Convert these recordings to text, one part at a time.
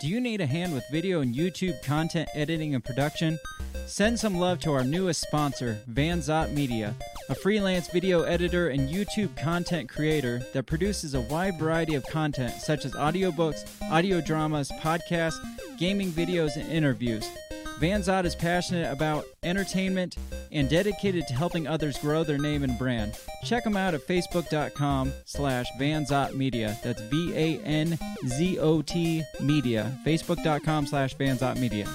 Do you need a hand with video and YouTube content editing and production? Send some love to our newest sponsor, Van Zot Media, a freelance video editor and YouTube content creator that produces a wide variety of content such as audiobooks, audio dramas, podcasts, gaming videos, and interviews. Van Zot is passionate about entertainment and dedicated to helping others grow their name and brand. Check them out at facebook.com/VanZotMedia. That's VANZOT Media. Facebook.com/VanZotMedia.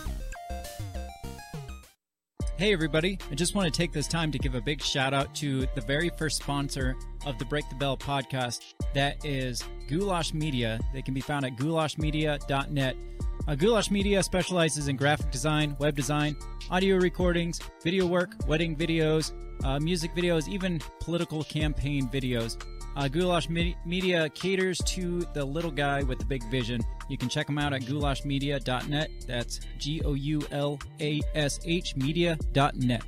Hey everybody, I just want to take this time to give a big shout out to the very first sponsor of the Break the Bell podcast. That is Goulash Media. They can be found at goulashmedia.net. Goulash Media specializes in graphic design, web design, audio recordings, video work, wedding videos, music videos, even political campaign videos. Goulash Media caters to the little guy with the big vision. You can check them out at goulashmedia.net. That's Goulash media.net.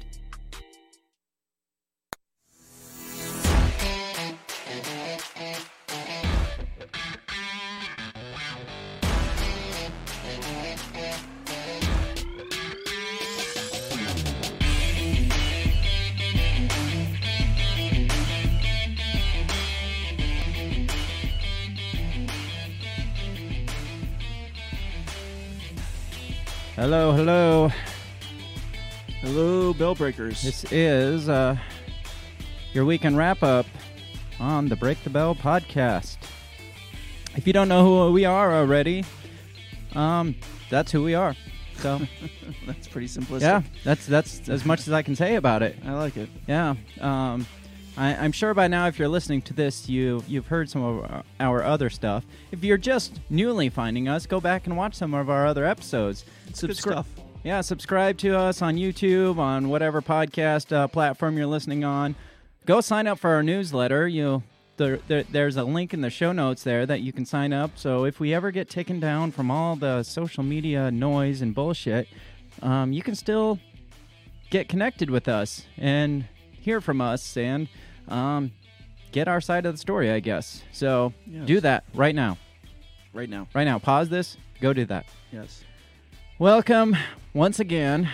Hello, hello. Hello, Bell Breakers. This is your weekend wrap-up on the Break the Bell podcast. If you don't know who we are already, that's who we are. So that's pretty simplistic. Yeah, that's as much as I can say about it. I like it. Yeah. I'm sure by now if you're listening to this, you've heard some of our other stuff. If you're just newly finding us, go back and watch some of our other episodes. Good stuff. Yeah, subscribe to us on YouTube, on whatever podcast platform you're listening on. Go sign up for our newsletter. There's a link in the show notes there that you can sign up. So if we ever get taken down from all the social media noise and bullshit, you can still get connected with us and hear from us and... get our side of the story, I guess. So yes. Do that right now. Right now. Right now. Pause this. Go do that. Yes. Welcome once again.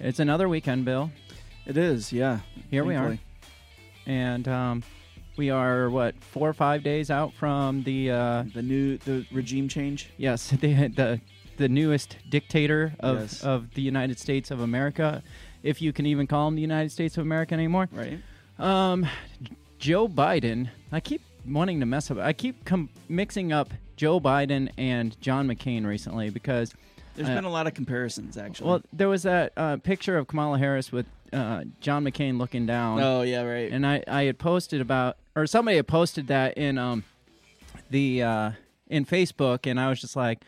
It's another weekend, Bill. It is, yeah. Here thankfully. We are. And we are, 4 or 5 days out from the regime change? Yes. The newest dictator of the United States of America, if you can even call him the United States of America anymore. Right. Joe Biden, I keep wanting to mess up. I keep mixing up Joe Biden and John McCain recently because... There's been a lot of comparisons, actually. Well, there was that picture of Kamala Harris with John McCain looking down. Oh, yeah, right. And I had posted about... Or somebody had posted that in Facebook, and I was just like,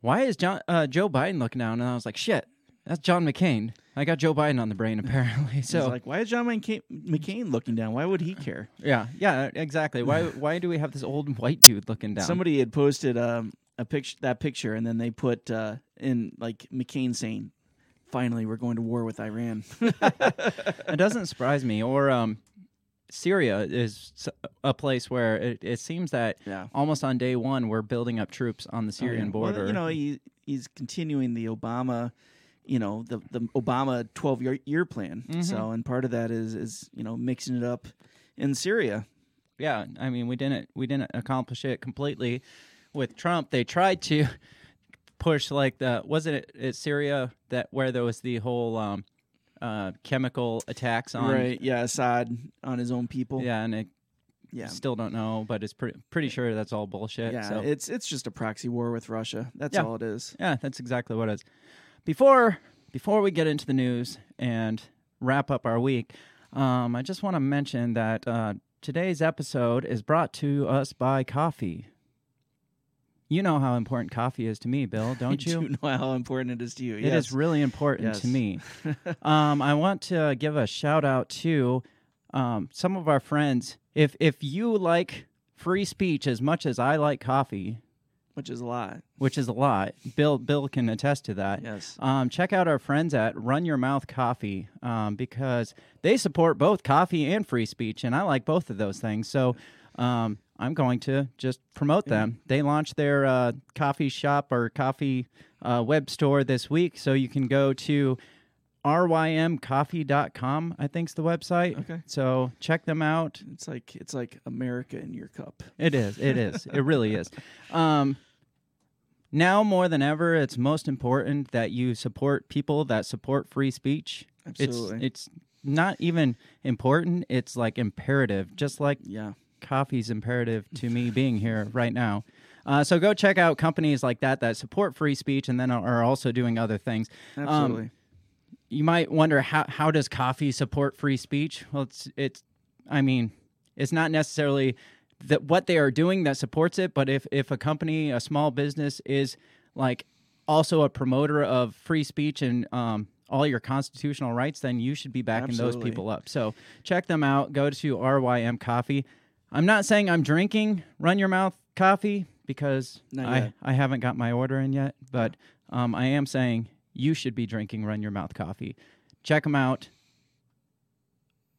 why is Joe Biden looking down? And I was like, shit, that's John McCain. I got Joe Biden on the brain, apparently. So it's like, why is John McCain looking down? Why would he care? Yeah, exactly. Why do we have this old white dude looking down? Somebody had posted that picture, and then they put in like McCain saying, "Finally, we're going to war with Iran." It doesn't surprise me. Or Syria is a place where it seems that almost on day one we're building up troops on the Syrian border. Well, he's continuing the Obama. The Obama 12-year plan. Mm-hmm. So, and part of that is mixing it up in Syria. Yeah, I mean, we didn't accomplish it completely with Trump. They tried to push like wasn't it Syria that where there was the whole chemical attacks on. Right, yeah, Assad on his own people. Yeah, and it, yeah, still don't know, but it's pretty sure that's all bullshit. Yeah, so. It's just a proxy war with Russia. That's all it is. Yeah, that's exactly what it is. Before we get into the news and wrap up our week, I just want to mention that today's episode is brought to us by coffee. You know how important coffee is to me, Bill, don't you? I do know how important it is to you, yes. It is really important to me. I want to give a shout-out to some of our friends. If you like free speech as much as I like coffee... Which is a lot. Bill can attest to that. Yes. Check out our friends at Run Your Mouth Coffee because they support both coffee and free speech, and I like both of those things. So... I'm going to just promote them. They launched their coffee shop or coffee web store this week, so you can go to rymcoffee.com, I think's the website. Okay. So check them out. It's like America in your cup. It is. It really is. Now more than ever, it's most important that you support people that support free speech. Absolutely. It's not even important. It's like imperative, just like... Yeah. Coffee's imperative to me being here right now. So go check out companies like that support free speech and then are also doing other things. Absolutely. You might wonder how does coffee support free speech? Well, it's not necessarily that what they are doing that supports it, but if a company, a small business is like also a promoter of free speech and all your constitutional rights, then you should be backing those people up. So check them out. Go to RYM Coffee. I'm not saying I'm drinking Run Your Mouth Coffee because I haven't got my order in yet, but I am saying you should be drinking Run Your Mouth Coffee. Check them out.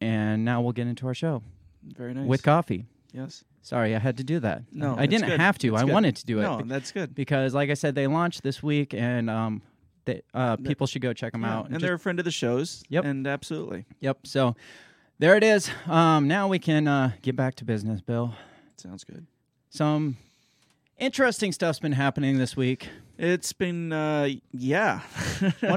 And now we'll get into our show. Very nice. With coffee. Yes. Sorry, I had to do that. No, I didn't have to. I wanted to do it. No, that's good. Because, like I said, they launched this week, and people should go check them out. And they're a friend of the shows. Yep. And absolutely. Yep. So... There it is. Now we can get back to business, Bill. Sounds good. Some interesting stuff's been happening this week. It's been, one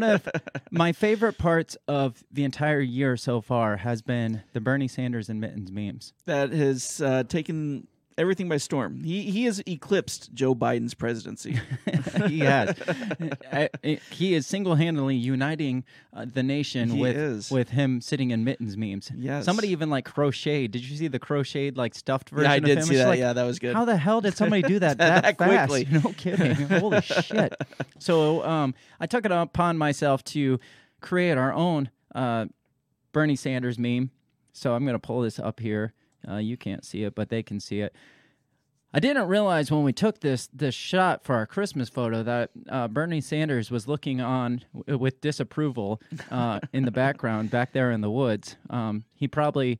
of my favorite parts of the entire year so far has been the Bernie Sanders and Mittens memes. That has taken everything by storm. He has eclipsed Joe Biden's presidency. He has. He is single-handedly uniting the nation with him sitting in Mittens memes. Yes. Somebody even like crocheted. Did you see the crocheted like stuffed version of him? Yeah, I did see that. Like, yeah, that was good. How the hell did somebody do that that fast? Quickly. No kidding. Holy shit. So I took it upon myself to create our own Bernie Sanders meme. So I'm going to pull this up here. You can't see it, but they can see it. I didn't realize when we took this shot for our Christmas photo that Bernie Sanders was looking on with disapproval in the background back there in the woods. He probably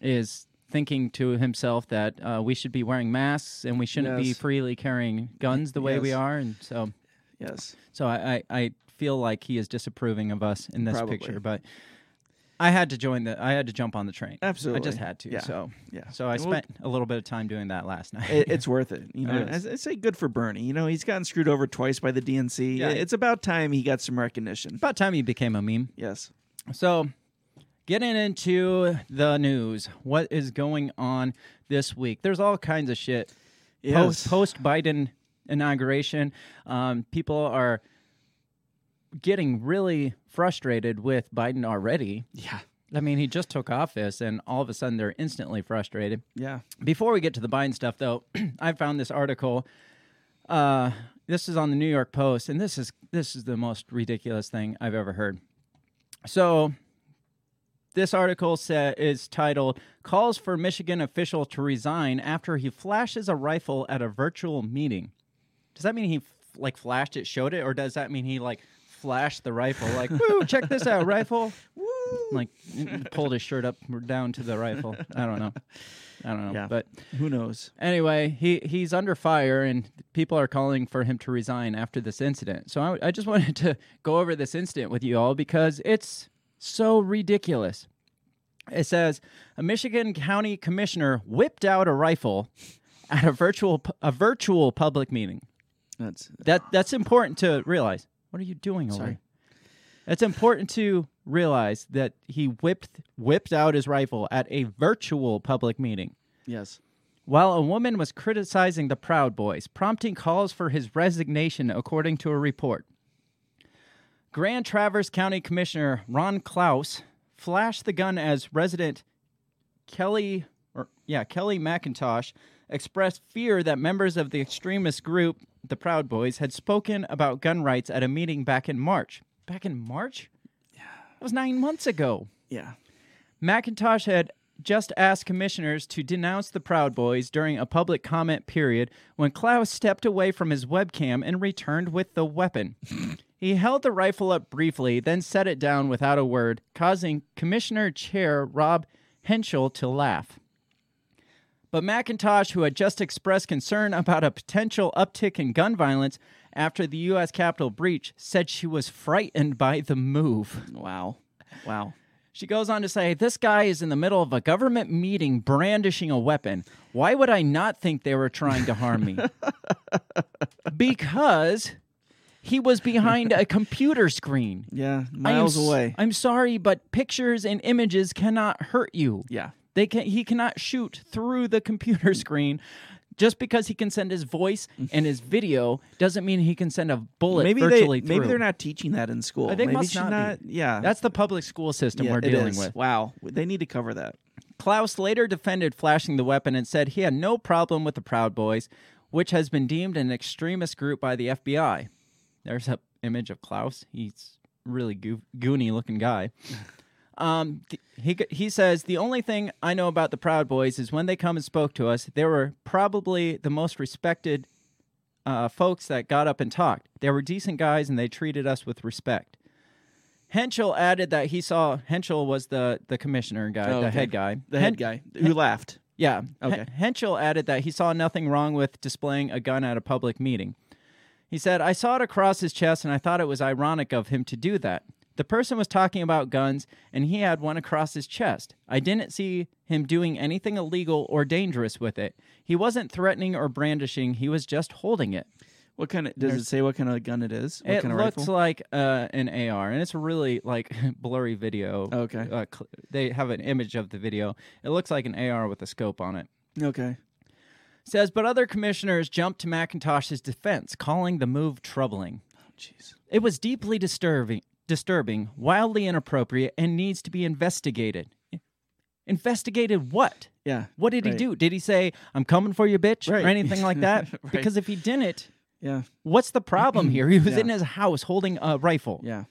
is thinking to himself that we should be wearing masks and we shouldn't be freely carrying guns the way we are. And so, I feel like he is disapproving of us in this picture, but. I had to jump on the train. Absolutely, I just had to. Yeah. So I spent a little bit of time doing that last night. It's worth it. You know, I say good for Bernie. You know, he's gotten screwed over twice by the DNC. Yeah. It's about time he got some recognition. About time he became a meme. Yes. So, getting into the news, what is going on this week? There's all kinds of shit. Yes. Post Biden inauguration, people are getting really frustrated with Biden already. Yeah. I mean, he just took office, and all of a sudden they're instantly frustrated. Yeah. Before we get to the Biden stuff, though, I found this article. This is on the New York Post, and this is the most ridiculous thing I've ever heard. So this article is titled, "Calls for Michigan Official to Resign After He Flashes a Rifle at a Virtual Meeting." Does that mean he, flashed it, showed it, or does that mean he, flashed the rifle, like, woo, check this out, rifle. Woo. Like, pulled his shirt up down to the rifle. I don't know. Yeah. But who knows? Anyway, he's under fire, and people are calling for him to resign after this incident. So I just wanted to go over this incident with you all because it's so ridiculous. It says, a Michigan County commissioner whipped out a rifle at a virtual public meeting. That's important to realize. What are you doing? Sorry. It's important to realize that he whipped out his rifle at a virtual public meeting. Yes. While a woman was criticizing the Proud Boys, prompting calls for his resignation, according to a report. Grand Traverse County Commissioner Ron Klaus flashed the gun as resident Kelly McIntosh expressed fear that members of the extremist group, the Proud Boys, had spoken about gun rights at a meeting back in March. Back in March? Yeah. That was 9 months ago. Yeah. McIntosh had just asked commissioners to denounce the Proud Boys during a public comment period when Klaus stepped away from his webcam and returned with the weapon. He held the rifle up briefly, then set it down without a word, causing Commissioner Chair Rob Hentschel to laugh. But McIntosh, who had just expressed concern about a potential uptick in gun violence after the U.S. Capitol breach, said she was frightened by the move. Wow. She goes on to say, "This guy is in the middle of a government meeting brandishing a weapon. Why would I not think they were trying to harm me?" Because he was behind a computer screen. Yeah, miles away. I'm sorry, but pictures and images cannot hurt you. Yeah. He cannot shoot through the computer screen. Just because he can send his voice and his video doesn't mean he can send a bullet virtually through. Maybe they're not teaching that in school. They must not be. Yeah. That's the public school system we're dealing with. Wow. They need to cover that. Klaus later defended flashing the weapon and said he had no problem with the Proud Boys, which has been deemed an extremist group by the FBI. There's an image of Klaus. He's a really goony-looking guy. He says, "The only thing I know about the Proud Boys is when they come and spoke to us, they were probably the most respected folks that got up and talked. They were decent guys, and they treated us with respect." Hentschel added that he saw... Hentschel was the commissioner guy, the head guy. The head guy who laughed. Yeah. Okay. Hentschel added that he saw nothing wrong with displaying a gun at a public meeting. He said, "I saw it across his chest, and I thought it was ironic of him to do that. The person was talking about guns, and he had one across his chest. I didn't see him doing anything illegal or dangerous with it. He wasn't threatening or brandishing. He was just holding it." What kind of? Does it say what kind of gun it is? What kind of rifle? It looks like an AR, and it's a really blurry video. Okay. They have an image of the video. It looks like an AR with a scope on it. Okay. Says, but other commissioners jumped to McIntosh's defense, calling the move troubling. Oh, jeez. "It was deeply disturbing, wildly inappropriate, and needs to be investigated." Investigated what? Yeah. What did he do? Did he say, "I'm coming for you, bitch," or anything like that? Right. Because if he didn't, what's the problem here? He was in his house holding a rifle. Yeah.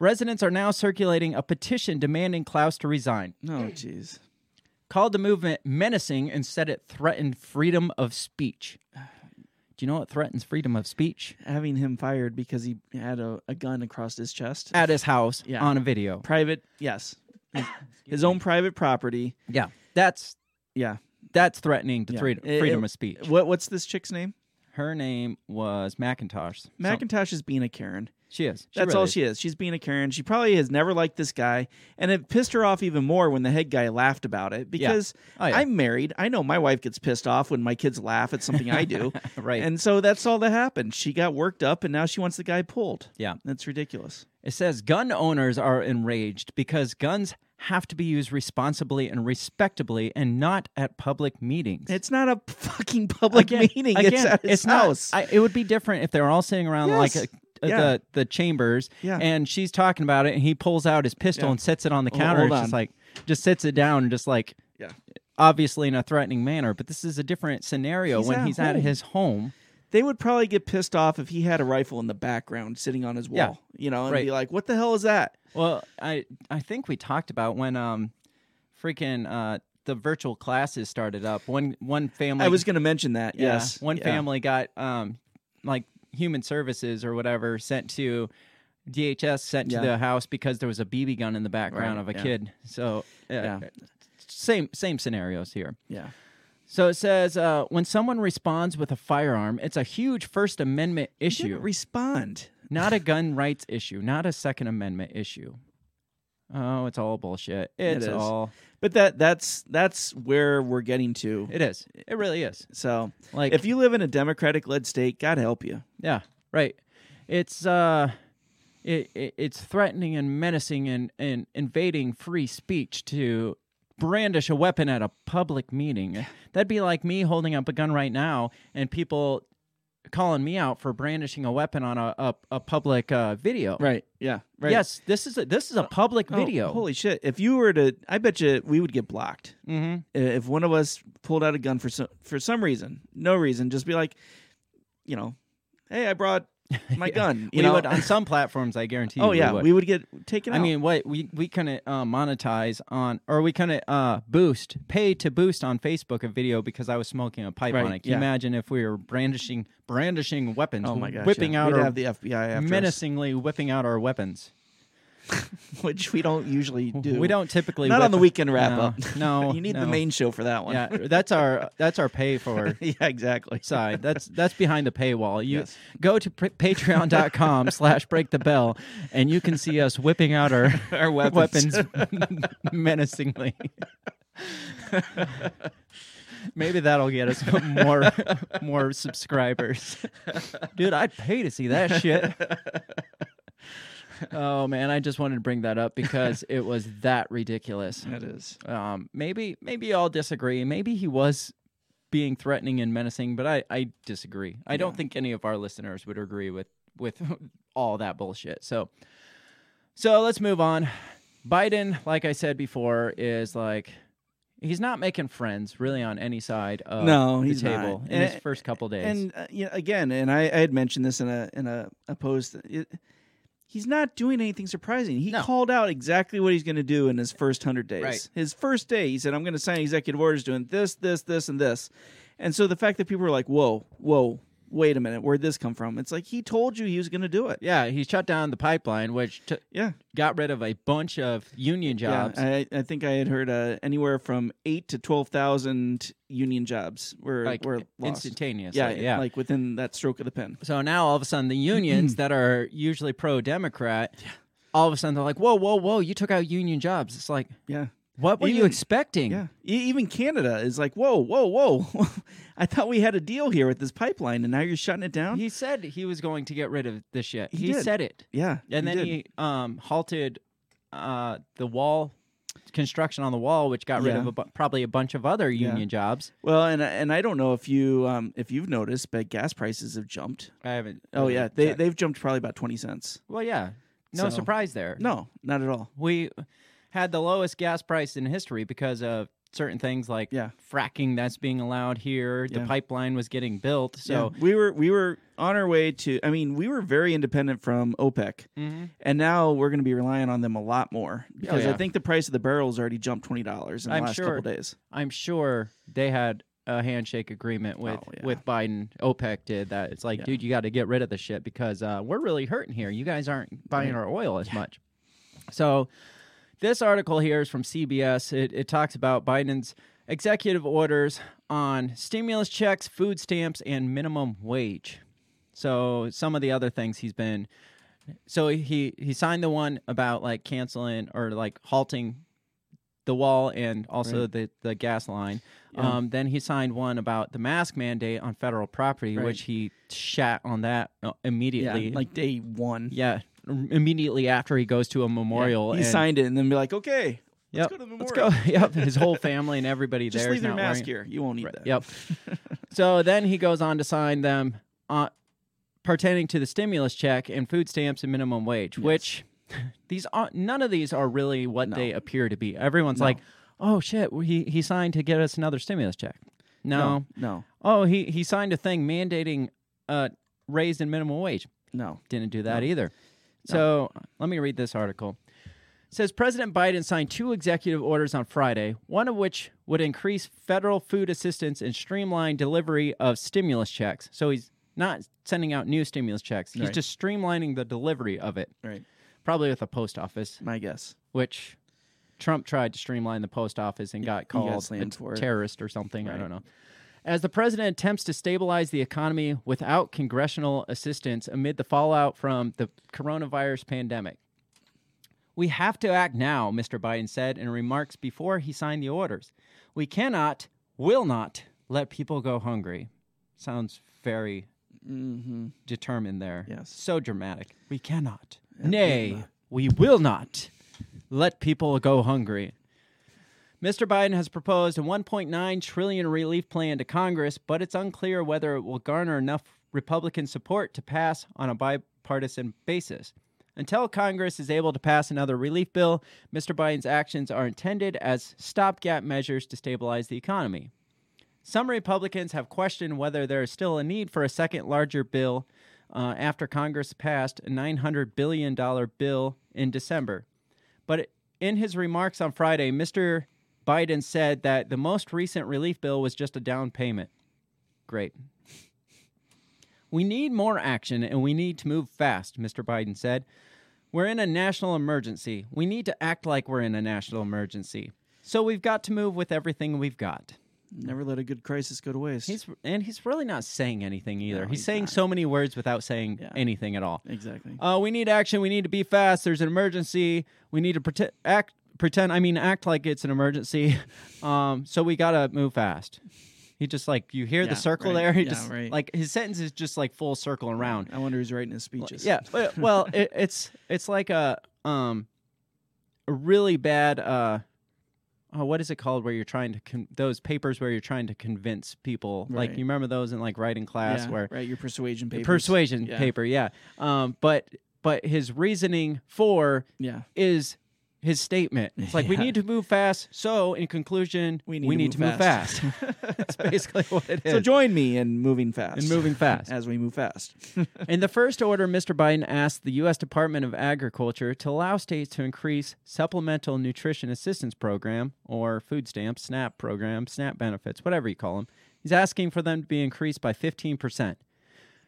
Residents are now circulating a petition demanding Klaus to resign. Oh, jeez. Called the movement menacing and said it threatened freedom of speech. Do you know what threatens freedom of speech? Having him fired because he had a gun across his chest. At his house, on a video. Private, yes. His own private property. Yeah. That's threatening to freedom of speech. What's this chick's name? Her name was McIntosh. McIntosh is being a Karen. She is. That's all she is. She's being a Karen. She probably has never liked this guy, and it pissed her off even more when the head guy laughed about it, because I'm married. I know my wife gets pissed off when my kids laugh at something I do. Right. And so that's all that happened. She got worked up, and now she wants the guy pulled. Yeah. That's ridiculous. It says gun owners are enraged because guns have to be used responsibly and respectably and not at public meetings. It's not a fucking public meeting. It's at his house. It would be different if they were all sitting around like the chambers, and she's talking about it, and he pulls out his pistol and sets it on the counter. Hold on. Just sits it down, and obviously in a threatening manner. But this is a different scenario when he's at his home. They would probably get pissed off if he had a rifle in the background sitting on his wall, be like, "What the hell is that?" Well, I think we talked about when the virtual classes started up. One family. I was going to mention that. Yes, one family got Human Services or whatever sent to the house because there was a BB gun in the background of a kid. So same scenarios here. Yeah. So it says when someone responds with a firearm, it's a huge First Amendment issue. You didn't respond. Not a gun rights issue. Not a Second Amendment issue. Oh, it's all bullshit. It is all. But that's where we're getting to. It is. It really is. So, if you live in a Democratic-led state, God help you. Yeah, right. It's it's threatening and menacing and invading free speech to brandish a weapon at a public meeting. That'd be like me holding up a gun right now and people calling me out for brandishing a weapon on a public video. Right, yeah. Right. Yes, this is a public video. Holy shit. If you were to... I bet you we would get blocked. Mm-hmm. If one of us pulled out a gun for some reason, no reason, just be like, you know, hey, I brought my gun. You know? Would, on some platforms, I guarantee you. Oh, yeah, we would get taken out. I mean, what we kind of monetize on... Or we kind of pay to boost on Facebook a video because I was smoking a pipe on it. Can you imagine if we were brandishing weapons? Oh, my gosh, We'd have the FBI after menacingly us. Whipping out our weapons. Which we don't usually do. We don't typically. Not on the weekend wrap-up. No, you need the main show for that one. Yeah, that's our pay for. Yeah, exactly. Side. That's behind the paywall. Yes. Go to patreon.com/breakthebell, and you can see us whipping out our weapons menacingly. Maybe that'll get us more subscribers. Dude, I'd pay to see that shit. Oh man, I just wanted to bring that up because it was that ridiculous. It is. Maybe I'll disagree. Maybe he was being threatening and menacing, but I disagree. I don't think any of our listeners would agree with all that bullshit. So let's move on. Biden, like I said before, is like he's not making friends really on any side of the table not. In his first couple days. And again, and I had mentioned this in a post. He's not doing anything surprising. He called out exactly what he's going to do in his first 100 days. Right. His first day, he said, I'm going to sign executive orders doing this, this, this, and this. And so the fact that people were like, whoa, wait a minute, where'd this come from? It's like he told you he was going to do it. Yeah, he shut down the pipeline, which got rid of a bunch of union jobs. Yeah, I think I had heard anywhere from 8,000 to 12,000 union jobs were lost. Instantaneously. Yeah, like within that stroke of the pen. So now all of a sudden the unions that are usually pro-Democrat, all of a sudden they're like, whoa, you took out union jobs. It's like... yeah. What were you expecting? Yeah. Even Canada is like, whoa. I thought we had a deal here with this pipeline, and now you're shutting it down? He said he was going to get rid of this shit. He said it. Yeah. And then he halted the wall, construction on the wall, which got rid of probably a bunch of other union jobs. Well, and I don't know if you've noticed, but gas prices have jumped. I haven't. Oh, yeah. They've jumped probably about 20 cents. Well, yeah. No surprise there. No, not at all. We... had the lowest gas price in history because of certain things like fracking that's being allowed here. The pipeline was getting built, so we were on our way to. I mean, we were very independent from OPEC, and now we're going to be relying on them a lot more because I think the price of the barrel's already jumped $20 in the last couple days. I'm sure they had a handshake agreement with Biden. OPEC did that. It's like, dude, you got to get rid of the shit because we're really hurting here. You guys aren't buying our oil as much, so. This article here is from CBS. It talks about Biden's executive orders on stimulus checks, food stamps, and minimum wage. So some of the other things he's been... So he signed the one about like canceling or like halting the wall and also the gas line. Yeah. Then he signed one about the mask mandate on federal property, which he shat on that immediately. Yeah, like day one. Yeah. Immediately after he goes to a memorial. He signed it and then be like, okay, let's go to the memorial. Let's go. His whole family and everybody there. Just leave their mask here. You won't need that. Yep. So then he goes on to sign them pertaining to the stimulus check and food stamps and minimum wage, which none of these are really what they appear to be. Everyone's like, oh, shit, he signed to get us another stimulus check. No. Oh, he signed a thing mandating raise in minimum wage. No. Didn't do that either. So let me read this article. It says, President Biden signed two executive orders on Friday, one of which would increase federal food assistance and streamline delivery of stimulus checks. So he's not sending out new stimulus checks. He's just streamlining the delivery of it. Right. Probably with a post office. My guess. Which Trump tried to streamline the post office and got called a terrorist or something. Right. I don't know. As the president attempts to stabilize the economy without congressional assistance amid the fallout from the coronavirus pandemic. We have to act now, Mr. Biden said in remarks before he signed the orders. We cannot, will not, let people go hungry. Sounds very determined there. Yes. So dramatic. We cannot. Nay, we will not let people go hungry. Mr. Biden has proposed a $1.9 trillion relief plan to Congress, but it's unclear whether it will garner enough Republican support to pass on a bipartisan basis. Until Congress is able to pass another relief bill, Mr. Biden's actions are intended as stopgap measures to stabilize the economy. Some Republicans have questioned whether there is still a need for a second larger bill after Congress passed a $900 billion bill in December. But in his remarks on Friday, Mr. Biden said that the most recent relief bill was just a down payment. Great. We need more action, and we need to move fast, Mr. Biden said. We're in a national emergency. We need to act like we're in a national emergency. So we've got to move with everything we've got. Never let a good crisis go to waste. He's really not saying anything either. No, he's saying not. So many words without saying anything at all. Exactly. We need action. We need to be fast. There's an emergency. We need to act like it's an emergency. So we got to move fast. He just, like, you hear the circle there? Like, his sentence is just, like, full circle around. I wonder who's writing his speeches. Yeah, well, it's like a really bad, what is it called, where you're trying to, those papers where you're trying to convince people. Right. Like, you remember those in, like, writing class? Yeah, where your persuasion paper. But his reasoning for is his statement. It's like, we need to move fast. So, in conclusion, we need to move fast. That's basically what it is. So join me in moving fast. As we move fast. In the first order, Mr. Biden asked the U.S. Department of Agriculture to allow states to increase Supplemental Nutrition Assistance Program, or food stamps, SNAP program, SNAP benefits, whatever you call them. He's asking for them to be increased by 15%.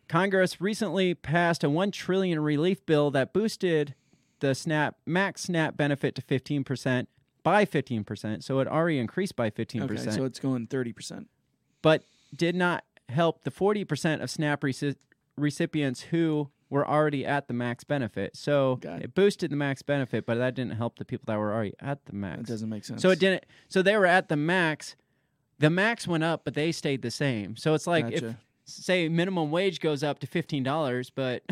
Congress recently passed a $1 trillion relief bill that boosted the SNAP benefit to 15% by 15%, so it already increased by 15%. Okay, so it's going 30%. But did not help the 40% of SNAP recipients who were already at the max benefit. So it boosted the max benefit, but that didn't help the people that were already at the max. That doesn't make sense. So it didn't. So they were at the max. The max went up, but they stayed the same. So it's like if, say, minimum wage goes up to $15, but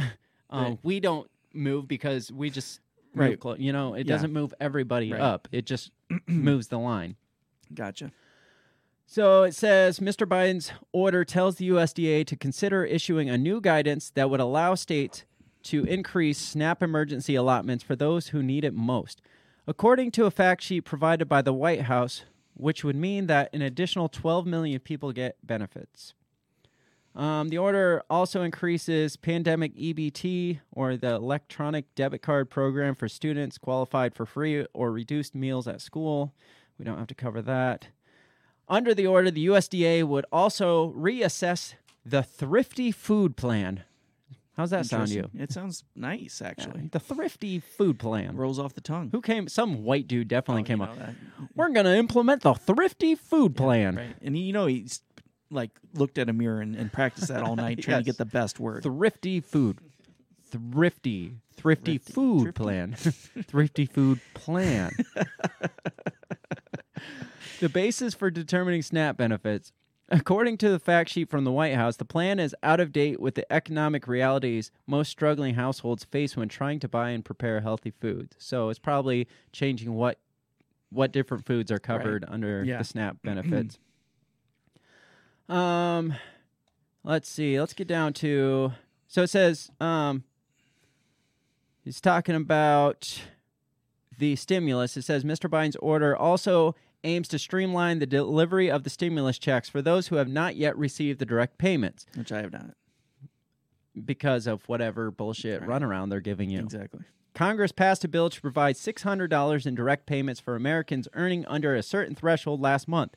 we don't move because we just move close. You know, it doesn't move everybody up. It just moves the line. Gotcha. So it says, Mr. Biden's order tells the USDA to consider issuing a new guidance that would allow states to increase SNAP emergency allotments for those who need it most. According to a fact sheet provided by the White House, which would mean that an additional 12 million people get benefits. The order also increases pandemic EBT, or the electronic debit card program for students qualified for free or reduced meals at school. We don't have to cover that. Under the order, the USDA would also reassess the Thrifty Food Plan. How's that sound to you? It sounds nice, actually. Yeah, the Thrifty Food Plan. Rolls off the tongue. Who came? Some white dude definitely came up. We're going to implement the Thrifty Food Plan. Right. And, you know, he's like looked at a mirror and practiced that all night, trying to get the best word. Thrifty food. Thrifty food plan. Thrifty food plan. The basis for determining SNAP benefits. According to the fact sheet from the White House, the plan is out of date with the economic realities most struggling households face when trying to buy and prepare healthy foods. So it's probably changing what different foods are covered under the SNAP benefits. Let's see. Let's get down to. So it says, he's talking about the stimulus. It says Mr. Biden's order also aims to streamline the delivery of the stimulus checks for those who have not yet received the direct payments, which I have not, because of whatever bullshit runaround they're giving you. Exactly. Congress passed a bill to provide $600 in direct payments for Americans earning under a certain threshold last month.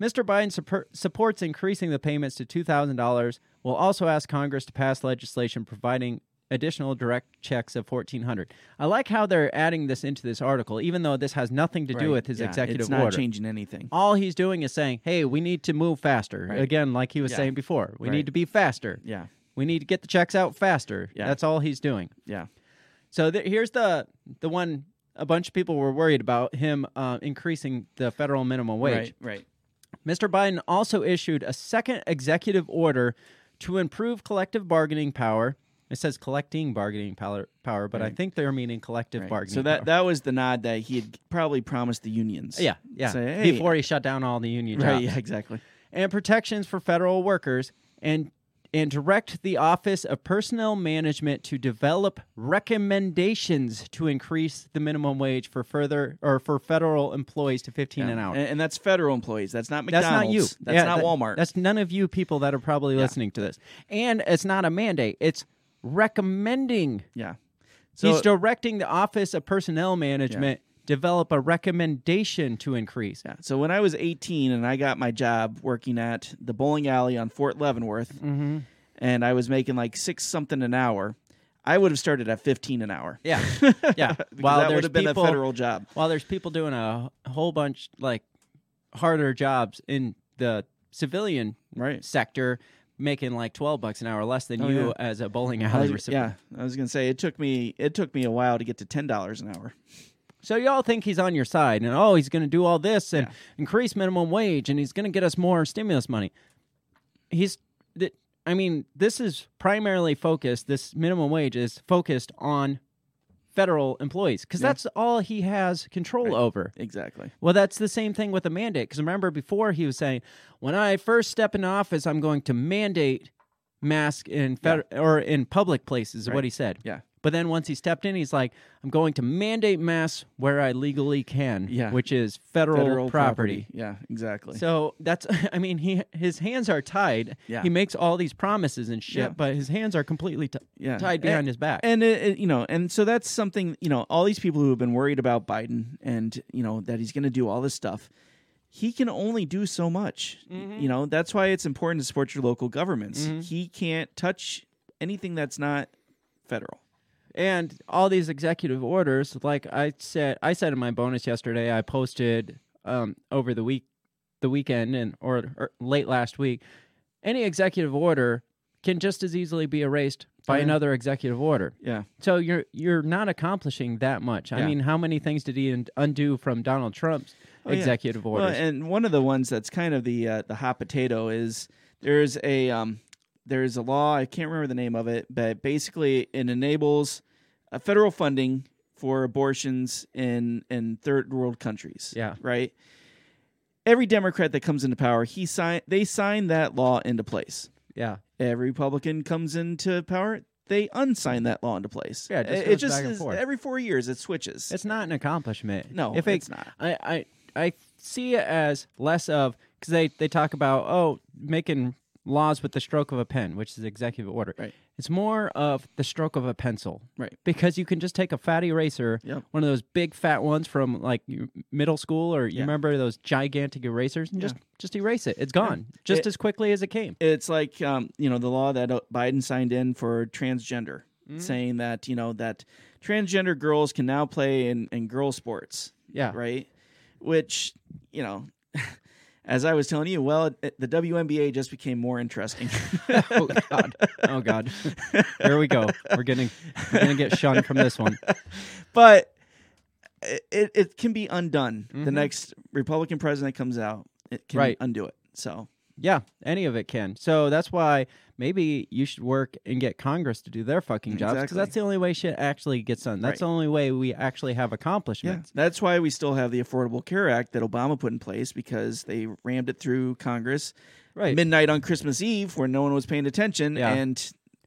Mr. Biden supports increasing the payments to $2,000. We'll also ask Congress to pass legislation providing additional direct checks of $1,400. I like how they're adding this into this article, even though this has nothing to do with his executive order. It's not changing anything. All he's doing is saying, hey, we need to move faster. Right. Again, like he was saying before, we need to be faster. Yeah. We need to get the checks out faster. Yeah. That's all he's doing. Yeah. So here's the one a bunch of people were worried about, him increasing the federal minimum wage. Right. Mr. Biden also issued a second executive order to improve collective bargaining power, It says collecting bargaining power, but right. I think they're meaning collective right. bargaining. So that was the nod that he had probably promised the unions. Yeah, yeah. Say, hey. Before he shut down all the union jobs. Right, yeah, exactly. And protections for federal workers, and direct the Office of Personnel Management to develop recommendations to increase the minimum wage for federal employees to $15 an hour. And that's federal employees. That's not McDonald's. That's not you. That's not Walmart. That's none of you people that are probably listening to this. And it's not a mandate. It's recommending. Yeah. So he's directing the Office of Personnel Management develop a recommendation to increase. Yeah. So when I was 18 and I got my job working at the bowling alley on Fort Leavenworth, mm-hmm. and I was making like $6 something an hour, I would have started at $15 an hour. Yeah, yeah. That would have been a federal job. While there's people doing a whole bunch like harder jobs in the civilian sector, making like $12 an hour less than as a bowling alley recipient. Yeah, I was gonna say it took me a while to get to $10 an hour. So y'all think he's on your side, and he's going to do all this and increase minimum wage, and he's going to get us more stimulus money. This is primarily focused. This minimum wage is focused on federal employees because that's all he has control over. Exactly. Well, that's the same thing with a mandate because remember before he was saying, when I first step into office, I'm going to mandate masks in or in public places is what he said. Yeah. But then once he stepped in, he's like, I'm going to mandate masks where I legally can, which is federal property. Yeah, exactly. So that's, his hands are tied. Yeah. He makes all these promises and shit, but his hands are completely tied behind his back. And, and so that's something, all these people who have been worried about Biden and, that he's going to do all this stuff. He can only do so much. Mm-hmm. That's why it's important to support your local governments. Mm-hmm. He can't touch anything that's not federal. And all these executive orders, like I said in my bonus yesterday, I posted over the weekend and or late last week, any executive order can just as easily be erased by another executive order. Yeah. So you're not accomplishing that much. Yeah. I mean, how many things did he undo from Donald Trump's executive orders? Well, and one of the ones that's kind of the hot potato is there's a there's a law, I can't remember the name of it, but basically it enables federal funding for abortions in third world countries. Yeah. Right? Every Democrat that comes into power, they sign that law into place. Yeah. Every Republican comes into power, they unsign that law into place. Yeah, it just back and forth. Every 4 years it switches. It's not an accomplishment. No, it's not. I see it as less of, because they talk about, making laws with the stroke of a pen, which is executive order. Right. It's more of the stroke of a pencil. Right. Because you can just take a fat eraser, one of those big fat ones from like middle school, or you remember those gigantic erasers, and just erase it. It's gone just as quickly as it came. It's like the law that Biden signed in for transgender, saying that that transgender girls can now play in girl sports. Yeah. Right. Which as I was telling you, the WNBA just became more interesting. Oh, God. Here we go. We're going to get shunned from this one. But it can be undone. Mm-hmm. The next Republican president comes out, it can undo it. So yeah, any of it can. So that's why maybe you should work and get Congress to do their fucking jobs, because that's the only way shit actually gets done. That's the only way we actually have accomplishments. Yeah. That's why we still have the Affordable Care Act that Obama put in place, because they rammed it through Congress midnight on Christmas Eve where no one was paying attention. Yeah. And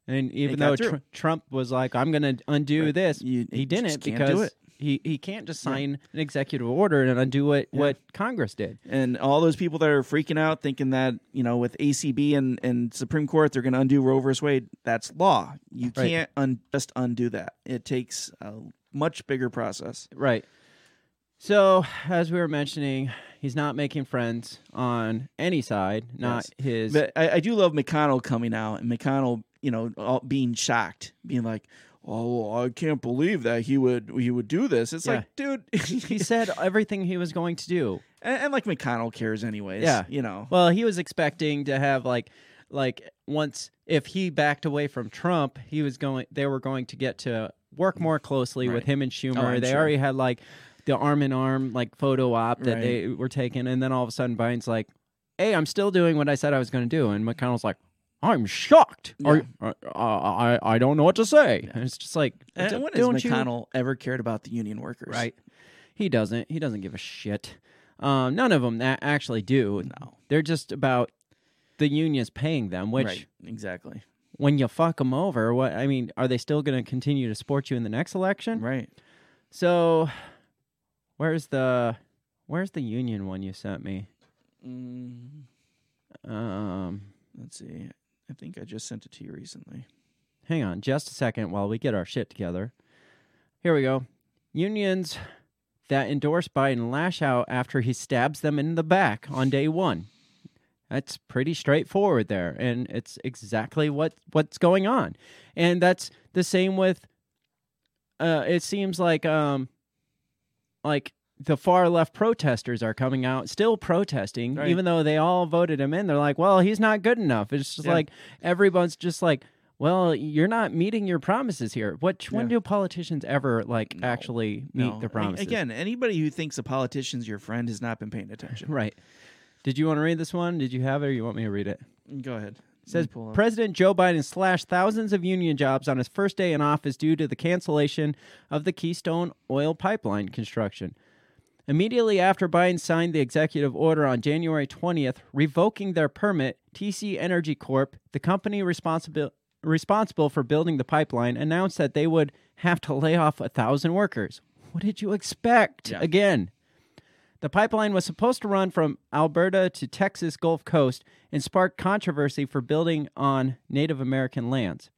even though Trump was like, I'm going to undo this, he didn't, because he can't just sign an executive order and undo what Congress did. And all those people that are freaking out thinking that, with ACB and Supreme Court, they're going to undo Roe versus Wade. That's law. You can't just undo that. It takes a much bigger process. Right. So as we were mentioning, he's not making friends on any side, not his. But I do love McConnell coming out, and McConnell, being shocked, being like, I can't believe that he would do this. It's like, dude, he said everything he was going to do, and like McConnell cares anyways. Yeah, Well, he was expecting to have like once if he backed away from Trump, they were going to get to work more closely with him and Schumer. They already had like the arm in arm like photo op that they were taking, and then all of a sudden Biden's like, "Hey, I'm still doing what I said I was going to do," and McConnell's like, I'm shocked. Yeah. I don't know what to say. Yeah. It's just like, when has McConnell ever cared about the union workers? Right. He doesn't. He doesn't give a shit. None of them that actually do. No. They're just about the unions paying them, which... Right. Exactly. When you fuck them over, are they still going to continue to support you in the next election? Right. So, where's the union one you sent me? Let's see. I think I just sent it to you recently. Hang on just a second while we get our shit together. Here we go. Unions that endorse Biden lash out after he stabs them in the back on day one. That's pretty straightforward there, and it's exactly what's going on. And that's the same with, it seems like the far-left protesters are coming out, still protesting, right, even though they all voted him in. They're like, well, he's not good enough. It's just like everyone's just like, well, you're not meeting your promises here. When do politicians ever actually meet their promises? Again, anybody who thinks a politician's your friend has not been paying attention. Right. Did you want to read this one? Did you have it, or you want me to read it? Go ahead. It says, President Joe Biden slashed thousands of union jobs on his first day in office due to the cancellation of the Keystone Oil Pipeline construction. Immediately after Biden signed the executive order on January 20th, revoking their permit, TC Energy Corp., the company responsible for building the pipeline, announced that they would have to lay off 1,000 workers. What did you expect? Yeah. Again, the pipeline was supposed to run from Alberta to Texas Gulf Coast and sparked controversy for building on Native American lands.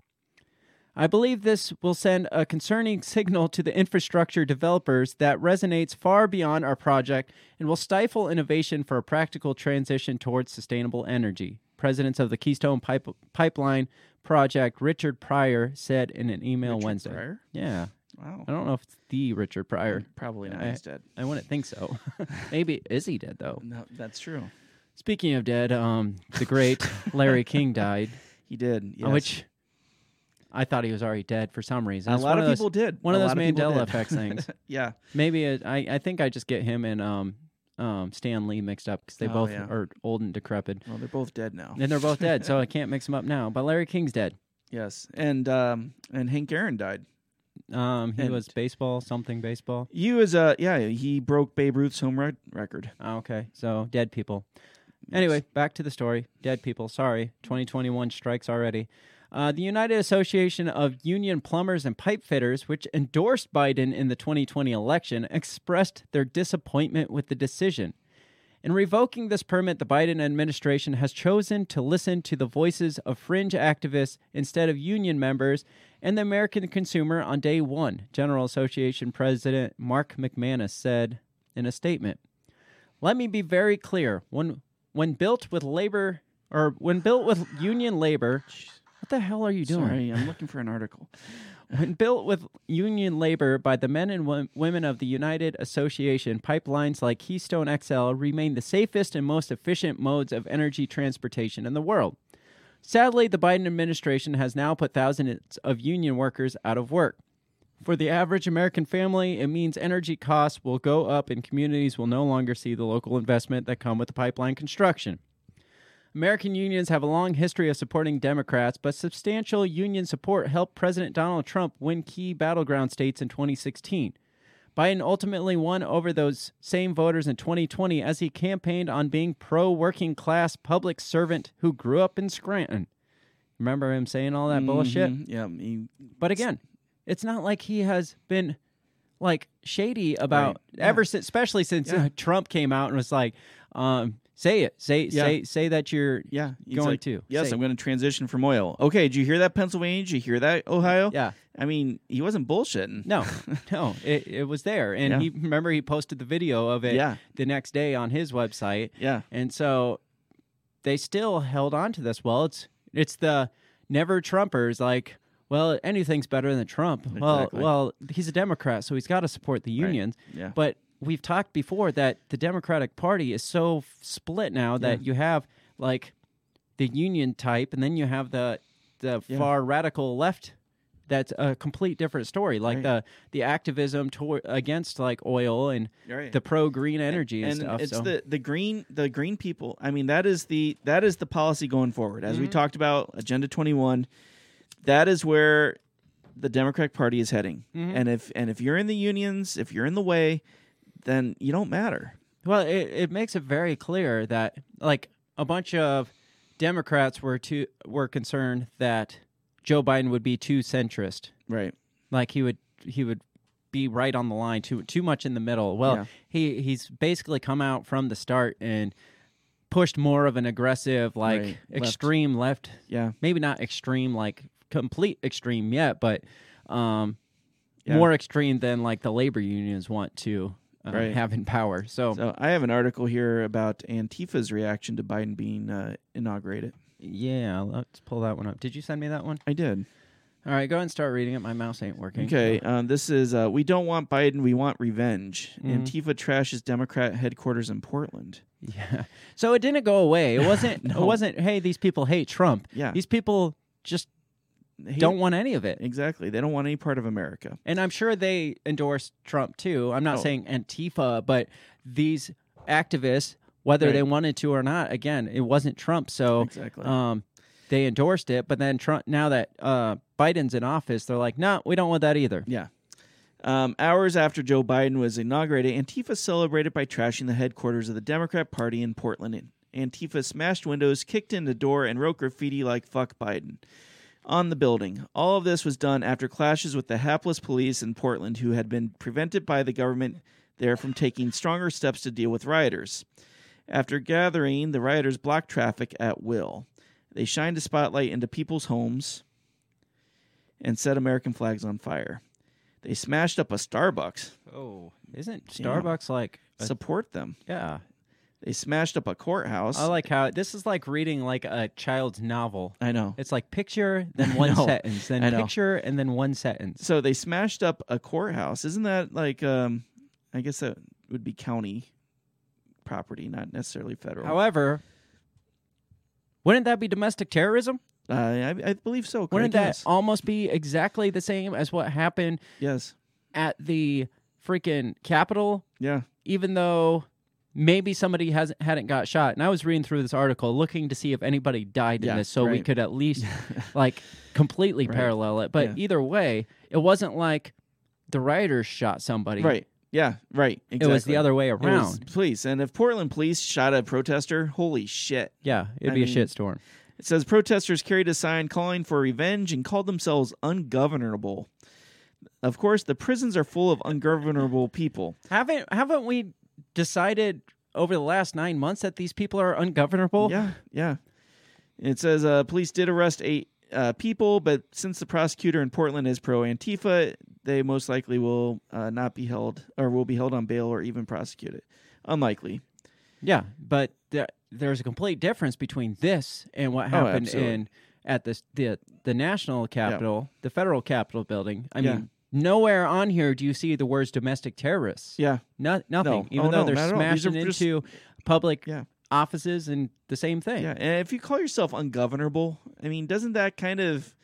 I believe this will send a concerning signal to the infrastructure developers that resonates far beyond our project and will stifle innovation for a practical transition towards sustainable energy, President of the Keystone Pipeline Project, Richard Pryor, said in an email Wednesday. Pryor? Yeah. Wow. I don't know if it's the Richard Pryor. Probably not. He's dead. I wouldn't think so. Maybe is he dead, though? No, that's true. Speaking of dead, the great Larry King died. He did, yes. Which... I thought he was already dead for some reason. A lot of people did. One of those Mandela effect things. Yeah. Maybe I think I just get him and Stan Lee mixed up because they both are old and decrepit. Well, they're both dead now. And they're both dead, so I can't mix them up now. But Larry King's dead. Yes. And Hank Aaron died. He was baseball. He was, he broke Babe Ruth's home run record. Oh, okay. So, dead people. Yes. Anyway, back to the story. Dead people. Sorry. 2021 strikes already. The United Association of Union Plumbers and Pipe Fitters, which endorsed Biden in the 2020 election, expressed their disappointment with the decision. In revoking this permit, the Biden administration has chosen to listen to the voices of fringe activists instead of union members and the American consumer on day one, General Association President Mark McManus said in a statement. Let me be very clear. When built with union labor... What the hell are you doing? Sorry, I'm looking for an article. When built with union labor by the men and women of the United Association, pipelines like Keystone XL remain the safest and most efficient modes of energy transportation in the world. Sadly, the Biden administration has now put thousands of union workers out of work. For the average American family, it means energy costs will go up and communities will no longer see the local investment that come with the pipeline construction. American unions have a long history of supporting Democrats, but substantial union support helped President Donald Trump win key battleground states in 2016. Biden ultimately won over those same voters in 2020 as he campaigned on being pro-working class public servant who grew up in Scranton. Remember him saying all that bullshit? Yeah. But again, it's not like he has been... shady about especially since Trump came out and was like, say that you're going to. Yes, I'm going to transition from oil. Okay, did you hear that, Pennsylvania? Did you hear that, Ohio? Yeah. I mean, he wasn't bullshitting. No, it was there. And he posted the video of it the next day on his website. Yeah. And so they still held on to this. Well, it's the never Trumpers well, anything's better than Trump. Exactly. Well, he's a Democrat, so he's got to support the unions. Right. Yeah. But we've talked before that the Democratic Party is so split now that you have, the union type, and then you have the far radical left that's a complete different story. Like the activism against like oil and the pro green energy and stuff. It's the green people. I mean, that is the policy going forward. As we talked about, Agenda 21. That is where the Democratic Party is heading. Mm-hmm. And if you're in the unions, if you're in the way, then you don't matter. Well, it makes it very clear that like a bunch of Democrats were concerned that Joe Biden would be too centrist. Right. Like he would be right on the line, too much in the middle. Well, he's basically come out from the start and pushed more of an aggressive, like extreme left. Yeah. Maybe not extreme, like complete extreme yet, but more extreme than like the labor unions want to have in power. So I have an article here about Antifa's reaction to Biden being inaugurated. Yeah, let's pull that one up. Did you send me that one? I did. All right, go ahead and start reading it. My mouse ain't working. Okay, this is, we don't want Biden, we want revenge. Mm-hmm. Antifa trashes Democrat headquarters in Portland. Yeah, so it didn't go away. It wasn't, hey, these people hate Trump. Yeah. These people just don't want any of it. Exactly. They don't want any part of America. And I'm sure they endorsed Trump, too. I'm not saying Antifa, but these activists, whether they wanted to or not, again, it wasn't Trump, so they endorsed it. But then Trump, now that Biden's in office, they're like, no, we don't want that either. Yeah. Hours after Joe Biden was inaugurated, Antifa celebrated by trashing the headquarters of the Democrat Party in Portland. Antifa smashed windows, kicked in the door, and wrote graffiti like "Fuck Biden" on the building. All of this was done after clashes with the hapless police in Portland, who had been prevented by the government there from taking stronger steps to deal with rioters. After gathering, the rioters blocked traffic at will. They shined a spotlight into people's homes and set American flags on fire. They smashed up a Starbucks. Oh, isn't Starbucks like... support them. Yeah. They smashed up a courthouse. I like how... This is like reading like a child's novel. I know. It's like picture, then one sentence, then picture, and then one sentence. So they smashed up a courthouse. Isn't that like... I guess that would be county property, not necessarily federal. However, wouldn't that be domestic terrorism? I believe so. Wouldn't that almost be exactly the same as what happened at the freaking Capitol? Yeah. Even though maybe somebody hadn't got shot. And I was reading through this article looking to see if anybody died in this so we could at least like completely parallel it. But either way, it wasn't like the rioters shot somebody. Right. Yeah, right. Exactly. It was the other way around. It was police. And if Portland police shot a protester, holy shit. Yeah, it'd be a shitstorm. It says protesters carried a sign calling for revenge and called themselves ungovernable. Of course, the prisons are full of ungovernable people. Haven't we decided over the last 9 months that these people are ungovernable? Yeah, yeah. It says police did arrest 8 people, but since the prosecutor in Portland is pro-Antifa, they most likely will not be held, or will be held on bail or even prosecuted. Unlikely. Yeah, but there's a complete difference between this and what happened at the national Capitol, the federal Capitol building. I mean, nowhere on here do you see the words domestic terrorists. Yeah. Nothing, even though they're smashing into public offices and the same thing. Yeah, and if you call yourself ungovernable, I mean, doesn't that kind of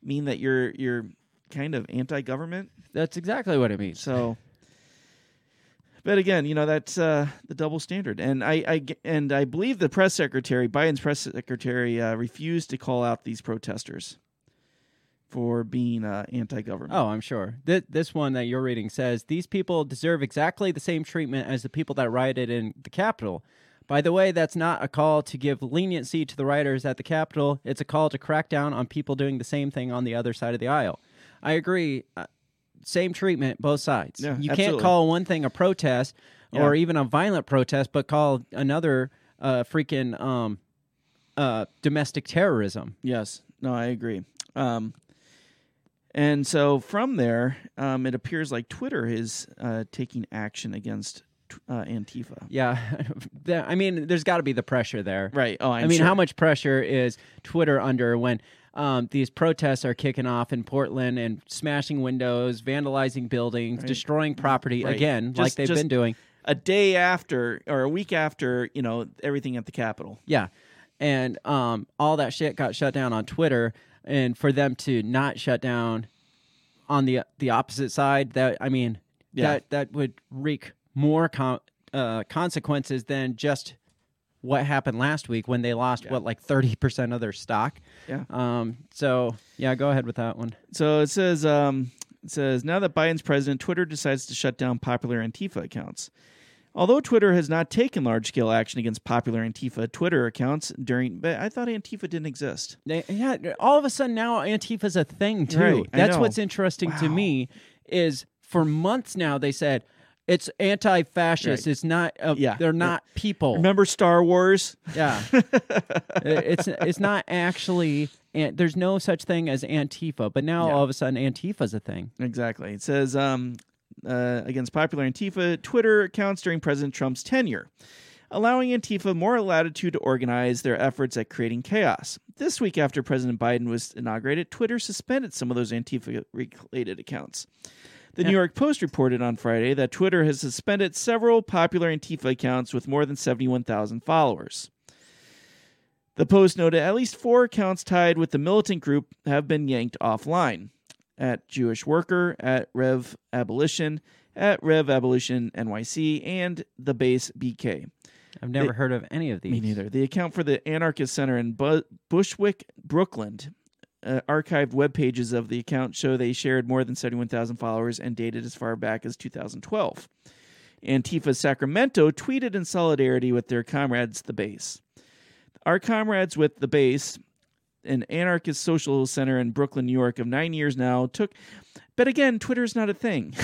mean that you're kind of anti-government? That's exactly what it means. So, but again, that's the double standard. And I believe the press secretary, Biden's press secretary, refused to call out these protesters for being anti-government. Oh, I'm sure. This one that you're reading says, these people deserve exactly the same treatment as the people that rioted in the Capitol. By the way, that's not a call to give leniency to the rioters at the Capitol. It's a call to crack down on people doing the same thing on the other side of the aisle. I agree. Same treatment, both sides. Yeah, you can't call one thing a protest or even a violent protest, but call another freaking domestic terrorism. Yes. No, I agree. And so from there, it appears like Twitter is taking action against Antifa. Yeah. I mean, there's got to be the pressure there. Right. Oh, I mean, how much pressure is Twitter under when... these protests are kicking off in Portland and smashing windows, vandalizing buildings, destroying property again, just, like they've been doing. A day after or a week after, everything at the Capitol. Yeah. And all that shit got shut down on Twitter. And for them to not shut down on the opposite side, that I mean, that would wreak more consequences than just what happened last week when they lost, like 30% of their stock. Yeah. So, yeah, go ahead with that one. So it says, now that Biden's president, Twitter decides to shut down popular Antifa accounts. Although Twitter has not taken large-scale action against popular Antifa Twitter accounts during... But I thought Antifa didn't exist. Yeah, all of a sudden now Antifa's a thing, too. Right, that's what's interesting to me is for months now they said, it's anti-fascist. Right. It's not... They're not people. Remember Star Wars? Yeah. It's not actually... there's no such thing as Antifa, but now all of a sudden Antifa's a thing. Exactly. It says... against popular Antifa Twitter accounts during President Trump's tenure, allowing Antifa more latitude to organize their efforts at creating chaos. This week after President Biden was inaugurated, Twitter suspended some of those Antifa-related accounts. The New York Post reported on Friday that Twitter has suspended several popular Antifa accounts with more than 71,000 followers. The Post noted at least four accounts tied with the militant group have been yanked offline. At Jewish Worker, at Rev Abolition, at Rev Abolition NYC, and The Base BK. I've never heard of any of these. Me neither. The account for the Anarchist Center in Bushwick, Brooklyn, archived web pages of the account show they shared more than 71,000 followers and dated as far back as 2012. Antifa Sacramento tweeted in solidarity with their comrades, The Base. Our comrades with The Base... an anarchist social center in Brooklyn, New York of 9 years now took... But again, Twitter's not a thing.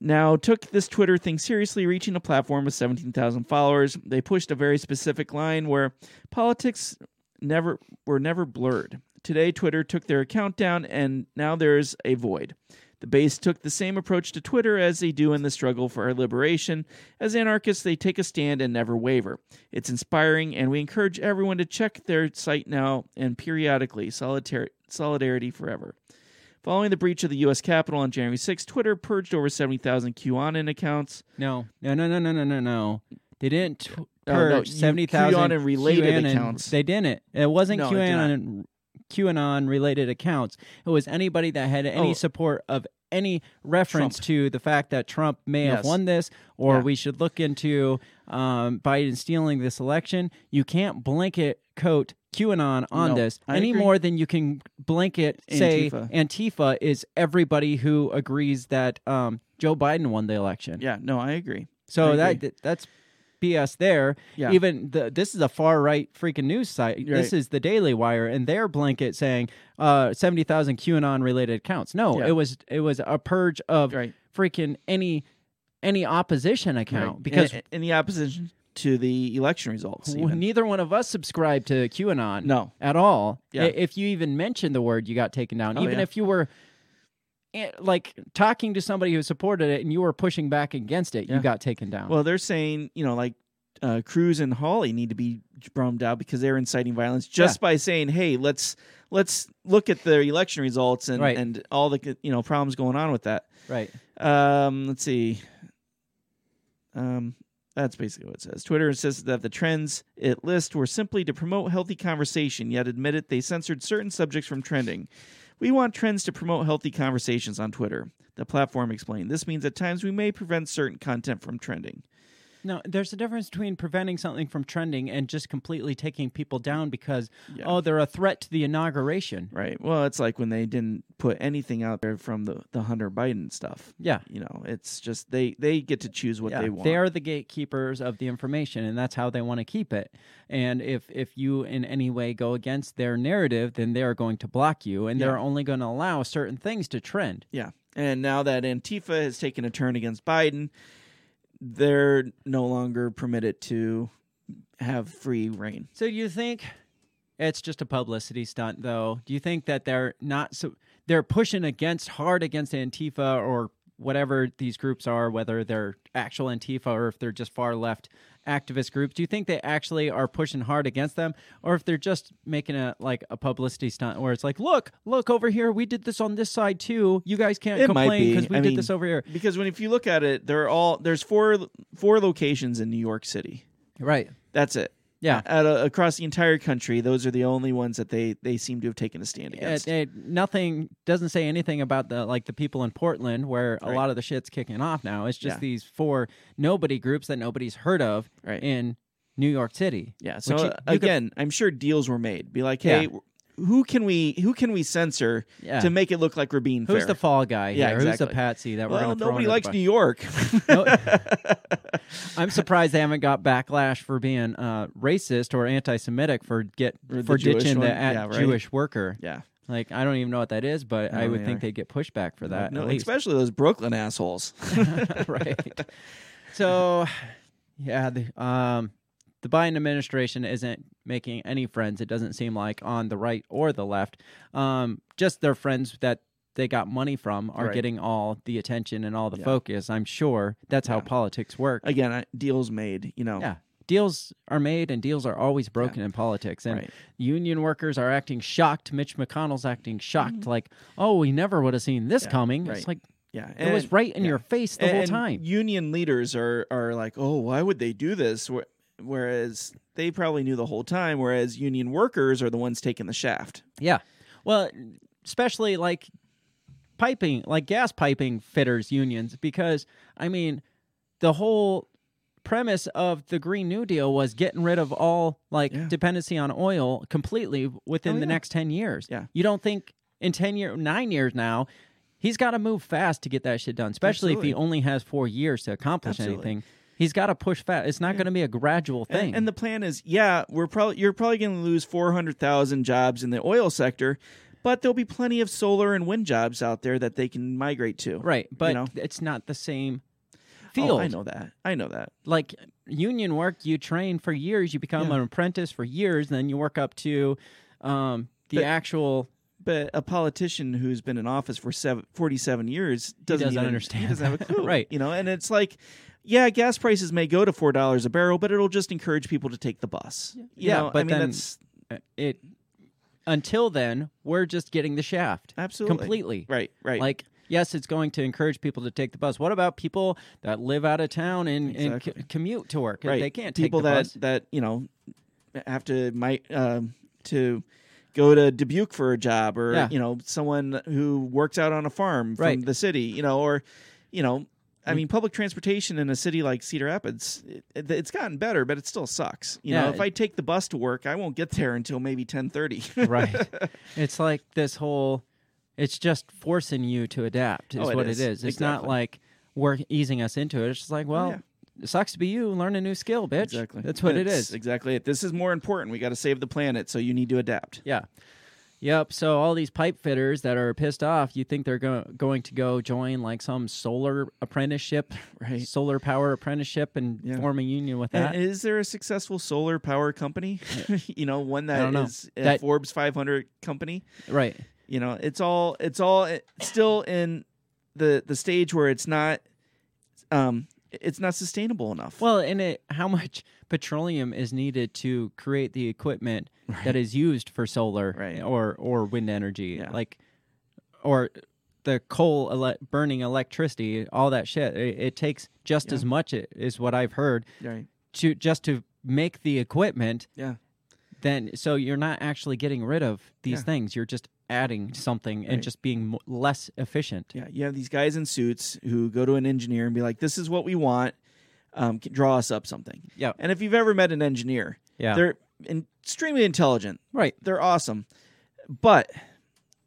Now took this Twitter thing seriously, reaching a platform with 17,000 followers. They pushed a very specific line where politics were never blurred. Today, Twitter took their account down, and now there's a void. The Base took the same approach to Twitter as they do in the struggle for our liberation. As anarchists, they take a stand and never waver. It's inspiring, and we encourage everyone to check their site now and periodically. Solidarity forever. Following the breach of the U.S. Capitol on January 6, Twitter purged over 70,000 QAnon accounts. No. They didn't purge 70,000 QAnon-related accounts. They didn't. It wasn't QAnon. QAnon-related accounts. It was anybody that had any support of any reference to the fact that Trump may have won this, or we should look into Biden stealing this election. You can't blanket coat QAnon on this any more than you can blanket say Antifa is everybody who agrees that Joe Biden won the election. Yeah, no, I agree. So that's... BS there. Yeah. Even this is a far right freaking news site. Right. This is the Daily Wire and their blanket saying 70,000 QAnon related accounts. No, it was a purge of freaking any opposition account because in the opposition to the election results. Neither one of us subscribed to QAnon at all. Yeah. If you even mentioned the word, you got taken down. Even if you were like talking to somebody who supported it and you were pushing back against it, you got taken down. Well, they're saying, like Cruz and Hawley need to be brummed out because they're inciting violence just by saying, hey, let's look at the election results and, and all the problems going on with that. Right. Let's see. That's basically what it says. Twitter insists that the trends it lists were simply to promote healthy conversation, yet admitted they censored certain subjects from trending. We want trends to promote healthy conversations on Twitter, the platform explained. This means at times we may prevent certain content from trending. No, there's a difference between preventing something from trending and just completely taking people down because, they're a threat to the inauguration. Right. Well, it's like when they didn't put anything out there from the Hunter Biden stuff. Yeah. It's just they get to choose what they want. They are the gatekeepers of the information, and that's how they want to keep it. And if you in any way go against their narrative, then they are going to block you, and they're only going to allow certain things to trend. Yeah. And now that Antifa has taken a turn against Biden... they're no longer permitted to have free reign. So do you think it's just a publicity stunt, though? Do you think that they're not they're pushing hard against Antifa or whatever these groups are, whether they're actual Antifa or if they're just far left activist groups? Do you think they actually are pushing hard against them, or if they're just making a publicity stunt where it's like, look over here, we did this on this side too. You guys can't complain because we did this over here. Because if you look at it, there's four locations in New York City. Right. That's it. Yeah. Across the entire country, those are the only ones that they seem to have taken a stand against. Nothing doesn't say anything about the people in Portland where a lot of the shit's kicking off now. It's just these four nobody groups that nobody's heard of in New York City. Yeah. So I'm sure deals were made. Be like, hey, who can we censor to make it look like we're being fair? Who's the fall guy here? Exactly. Who's the patsy that we're going to throw nobody likes New York. I'm surprised they haven't got backlash for being racist or anti-Semitic for ditching the Jewish Worker. Yeah. Like, I don't even know what that is, but I would think they'd get pushback for that. No, especially those Brooklyn assholes. Right. So, yeah, the Biden administration isn't making any friends, it doesn't seem like, on the right or the left. Just their friends that they got money from are getting all the attention and all the focus, I'm sure. That's how politics work. Again, deals made, you know. Yeah, deals are made and deals are always broken in politics. And union workers are acting shocked. Mitch McConnell's acting shocked like, oh, we never would have seen this coming. Right. It's like, yeah, and it was right in your face the whole time. Union leaders are like, oh, why would they do this? Whereas they probably knew the whole time, whereas union workers are the ones taking the shaft. Yeah. Well, especially like piping, like gas piping fitters unions, because, I mean, the whole premise of the Green New Deal was getting rid of all dependency on oil completely within the next 10 years. Yeah. You don't think in 9 years now, he's got to move fast to get that shit done, especially if he only has 4 years to accomplish anything. He's got to push fast. It's not going to be a gradual thing. And the plan is, you're probably going to lose 400,000 jobs in the oil sector, but there'll be plenty of solar and wind jobs out there that they can migrate to. Right, but it's not the same field. Oh, I know that. Like union work, you train for years, you become an apprentice for years, and then you work up to the actual... But a politician who's been in office for 47 years doesn't understand. He doesn't have a clue. Right. You know, and it's like, gas prices may go to $4 a barrel, but it'll just encourage people to take the bus. Until then, we're just getting the shaft. Absolutely. Completely. Right. Like, yes, it's going to encourage people to take the bus. What about people that live out of town and commute to work? Right. They can't take the bus. People that, have to go to Dubuque for a job, or someone who works out on a farm from the city, public transportation in a city like Cedar Rapids, it's gotten better, but it still sucks. If I take the bus to work, I won't get there until maybe 10:30. Right. It's like this whole. It's just forcing you to adapt. Is what it is. It's not like we're easing us into it. It's just like It sucks to be you. Learn a new skill, bitch. Exactly. That's what it is. Exactly it. This is more important. We got to save the planet, so you need to adapt. Yeah. Yep. So all these pipe fitters that are pissed off, you think they're going to go join like some solar apprenticeship, solar power apprenticeship, and form a union with that? And is there a successful solar power company? One that is a Forbes 500 company? Right. It's still in the stage where it's not... It's not sustainable enough. Well, and how much petroleum is needed to create the equipment that is used for solar or wind energy, or the coal burning electricity, all that shit. It takes just as much, is what I've heard, to make the equipment. Yeah. Then, so you're not actually getting rid of these things. You're just adding something and just being less efficient. Yeah, you have these guys in suits who go to an engineer and be like, this is what we want, draw us up something. Yeah. And if you've ever met an engineer, they're extremely intelligent. Right. They're awesome. But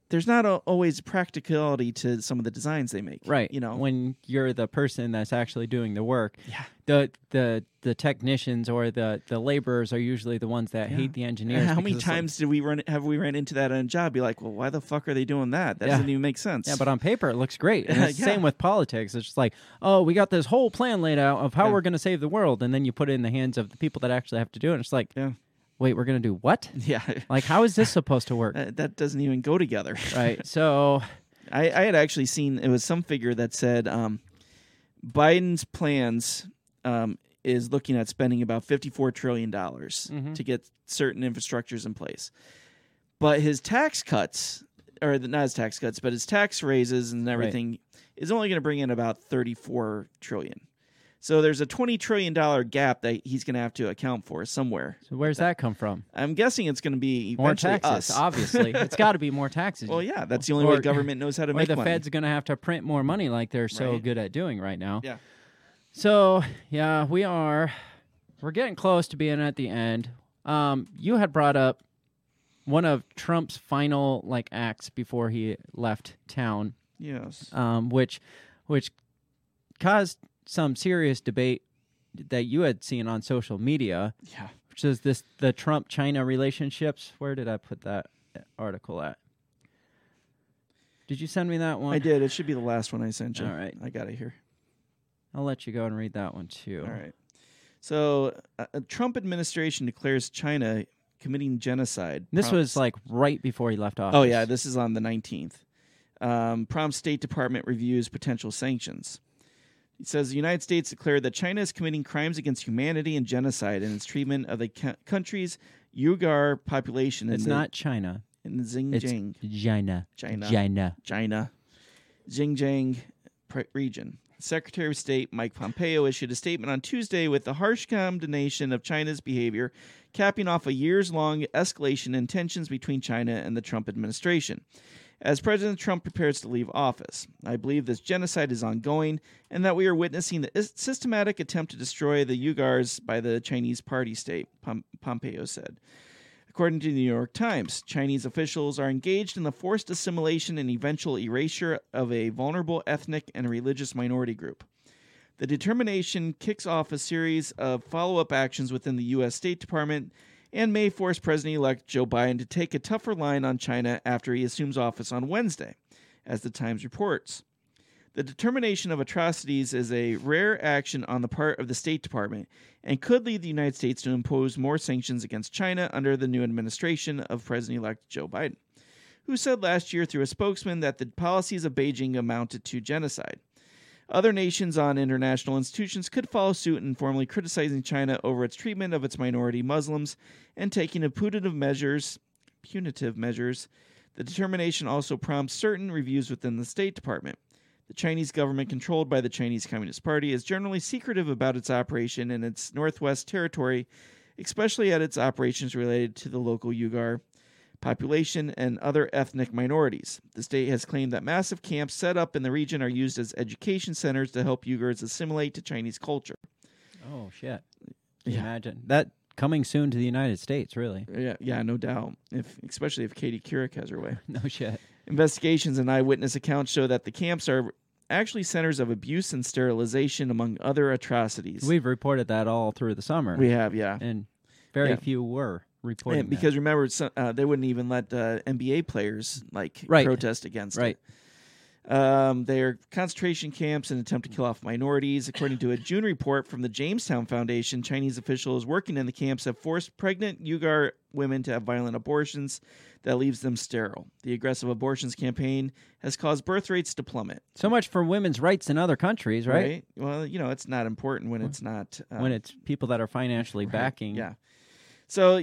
there's not always practicality to some of the designs they make. Right. When you're the person that's actually doing the work, the technicians or the laborers are usually the ones that hate the engineers. And how many times have we ran into that on a job? Be like, well, why the fuck are they doing that? That doesn't even make sense. Yeah, but on paper it looks great. And it's the same with politics. It's just like, oh, we got this whole plan laid out of how we're going to save the world, and then you put it in the hands of the people that actually have to do it. And it's like, wait, we're going to do what? Yeah. Like, how is this supposed to work? That doesn't even go together. Right. So I had actually seen, it was some figure that said Biden's plans is looking at spending about $54 trillion to get certain infrastructures in place. But his tax cuts, or not his tax cuts, but his tax raises and everything is only going to bring in about $34 trillion. So there's a $20 trillion gap that he's going to have to account for somewhere. So where's that come from? I'm guessing it's going to be more taxes, us. Obviously. It's got to be more taxes. Well, yeah, that's the only way government knows how to make money. The Fed's going to have to print more money like they're so good at doing right now. Yeah. So, yeah, we're getting close to being at the end. You had brought up one of Trump's final acts before he left town. Yes. Which caused some serious debate that you had seen on social media. Yeah. Which is the Trump-China relationships. Where did I put that article at? Did you send me that one? I did. It should be the last one I sent you. All right. I got it here. I'll let you go and read that one too. All right. So, Trump administration declares China committing genocide. This was right before he left office. Oh, yeah. This is on the 19th. Prompts State Department reviews potential sanctions. It says the United States declared that China is committing crimes against humanity and genocide in its treatment of the country's Uyghur population. It's not China. In the Xinjiang. It's China. Xinjiang region. Secretary of State Mike Pompeo issued a statement on Tuesday with the harsh condemnation of China's behavior, capping off a years-long escalation in tensions between China and the Trump administration. As President Trump prepares to leave office, I believe this genocide is ongoing and that we are witnessing the systematic attempt to destroy the Uyghurs by the Chinese party state, Pompeo said. According to the New York Times, Chinese officials are engaged in the forced assimilation and eventual erasure of a vulnerable ethnic and religious minority group. The determination kicks off a series of follow-up actions within the U.S. State Department and may force President-elect Joe Biden to take a tougher line on China after he assumes office on Wednesday, as the Times reports. The determination of atrocities is a rare action on the part of the State Department and could lead the United States to impose more sanctions against China under the new administration of President-elect Joe Biden, who said last year through a spokesman that the policies of Beijing amounted to genocide. Other nations and international institutions could follow suit in formally criticizing China over its treatment of its minority Muslims and taking punitive measures. The determination also prompts certain reviews within the State Department. The Chinese government, controlled by the Chinese Communist Party, is generally secretive about its operation in its Northwest Territory, especially at its operations related to the local Uyghur population and other ethnic minorities. The state has claimed that massive camps set up in the region are used as education centers to help Uyghurs assimilate to Chinese culture. Oh, shit. Yeah. Imagine that coming soon to the United States, really. Yeah, no doubt, especially if Katie Couric has her way. No shit. Investigations and eyewitness accounts show that the camps are actually centers of abuse and sterilization, among other atrocities. We've reported that all through the summer. We have, yeah. And very few were reporting because remember, they wouldn't even let NBA players protest against it. They are concentration camps and attempt to kill off minorities. According to a June report from the Jamestown Foundation, Chinese officials working in the camps have forced pregnant Uyghur women to have violent abortions that leaves them sterile. The aggressive abortions campaign has caused birth rates to plummet. So much for women's rights in other countries, right? Well, it's not important when it's not... when it's people that are financially backing. Yeah. So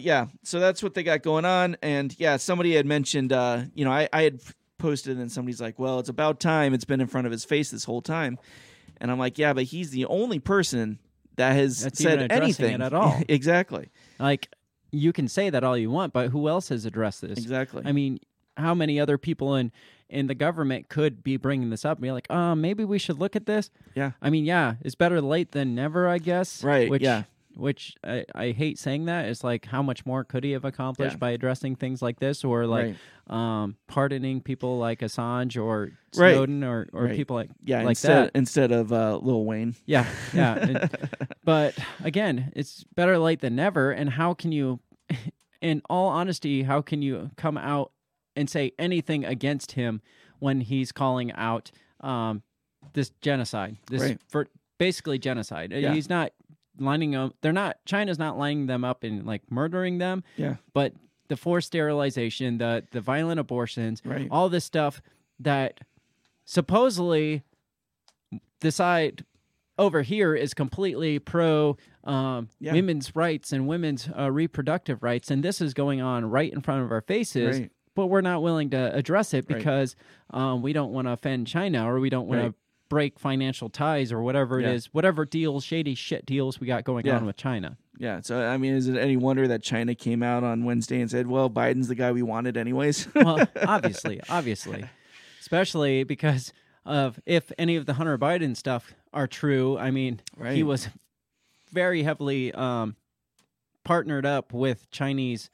that's what they got going on. And, somebody had mentioned, I had posted and somebody's like, well, it's about time. It's been in front of his face this whole time. And I'm like, yeah, but he's the only person that that's said anything at all. Exactly. You can say that all you want, but who else has addressed this? Exactly. I mean, how many other people in the government could be bringing this up and be like, maybe we should look at this? Yeah. I mean, it's better late than never, I guess. Right, Which I hate saying that. It's like, how much more could he have accomplished by addressing things like this or pardoning people like Assange or Snowden or people like that. Instead of Lil Wayne. Yeah. But again, it's better late than never. And how can you, in all honesty, come out and say anything against him when he's calling out this genocide? This for basically genocide. Yeah. He's not... lining up, China's not lining them up and murdering them. Yeah. But the forced sterilization, the violent abortions, all this stuff that supposedly the side over here is completely pro women's rights and women's reproductive rights, and this is going on right in front of our faces. But we're not willing to address it because we don't want to offend China or we don't want to break financial ties or whatever it is, whatever deals, shady shit deals we got going on with China. Yeah, so, I mean, is it any wonder that China came out on Wednesday and said, well, Biden's the guy we wanted anyways? Well, obviously, especially because of if any of the Hunter Biden stuff are true. I mean, he was very heavily partnered up with Chinese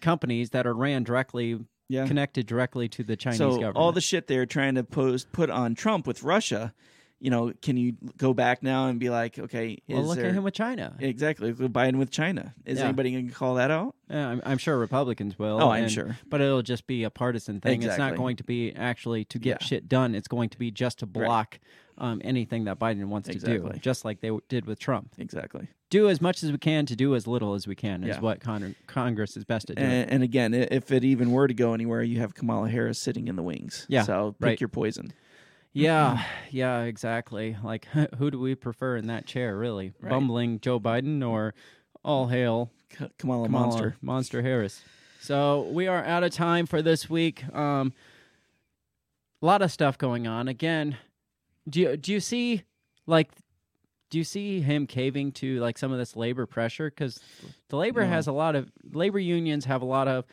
companies that are ran directly, connected directly to the Chinese government. So all the shit they're trying to put on Trump with Russia, you know, can you go back now and be like, okay, well, look at him with China. Exactly, Biden with China. Is anybody going to call that out? Yeah, I'm sure Republicans will. Oh, I'm sure. But it'll just be a partisan thing. Exactly. It's not going to be actually to get shit done. It's going to be just to block anything that Biden wants to do, just like they did with Trump. Exactly. Do as much as we can to do as little as we can is what Congress is best at doing. And again, if it even were to go anywhere, you have Kamala Harris sitting in the wings. Yeah, so pick your poison. Yeah, exactly. Like, who do we prefer in that chair, really? Right. Bumbling Joe Biden or all hail Kamala Monster Harris? So we are out of time for this week. A lot of stuff going on. Again, do you see, like, do you see him caving to, like, some of this labor pressure? Because the labor has a lot of labor unions have a lot of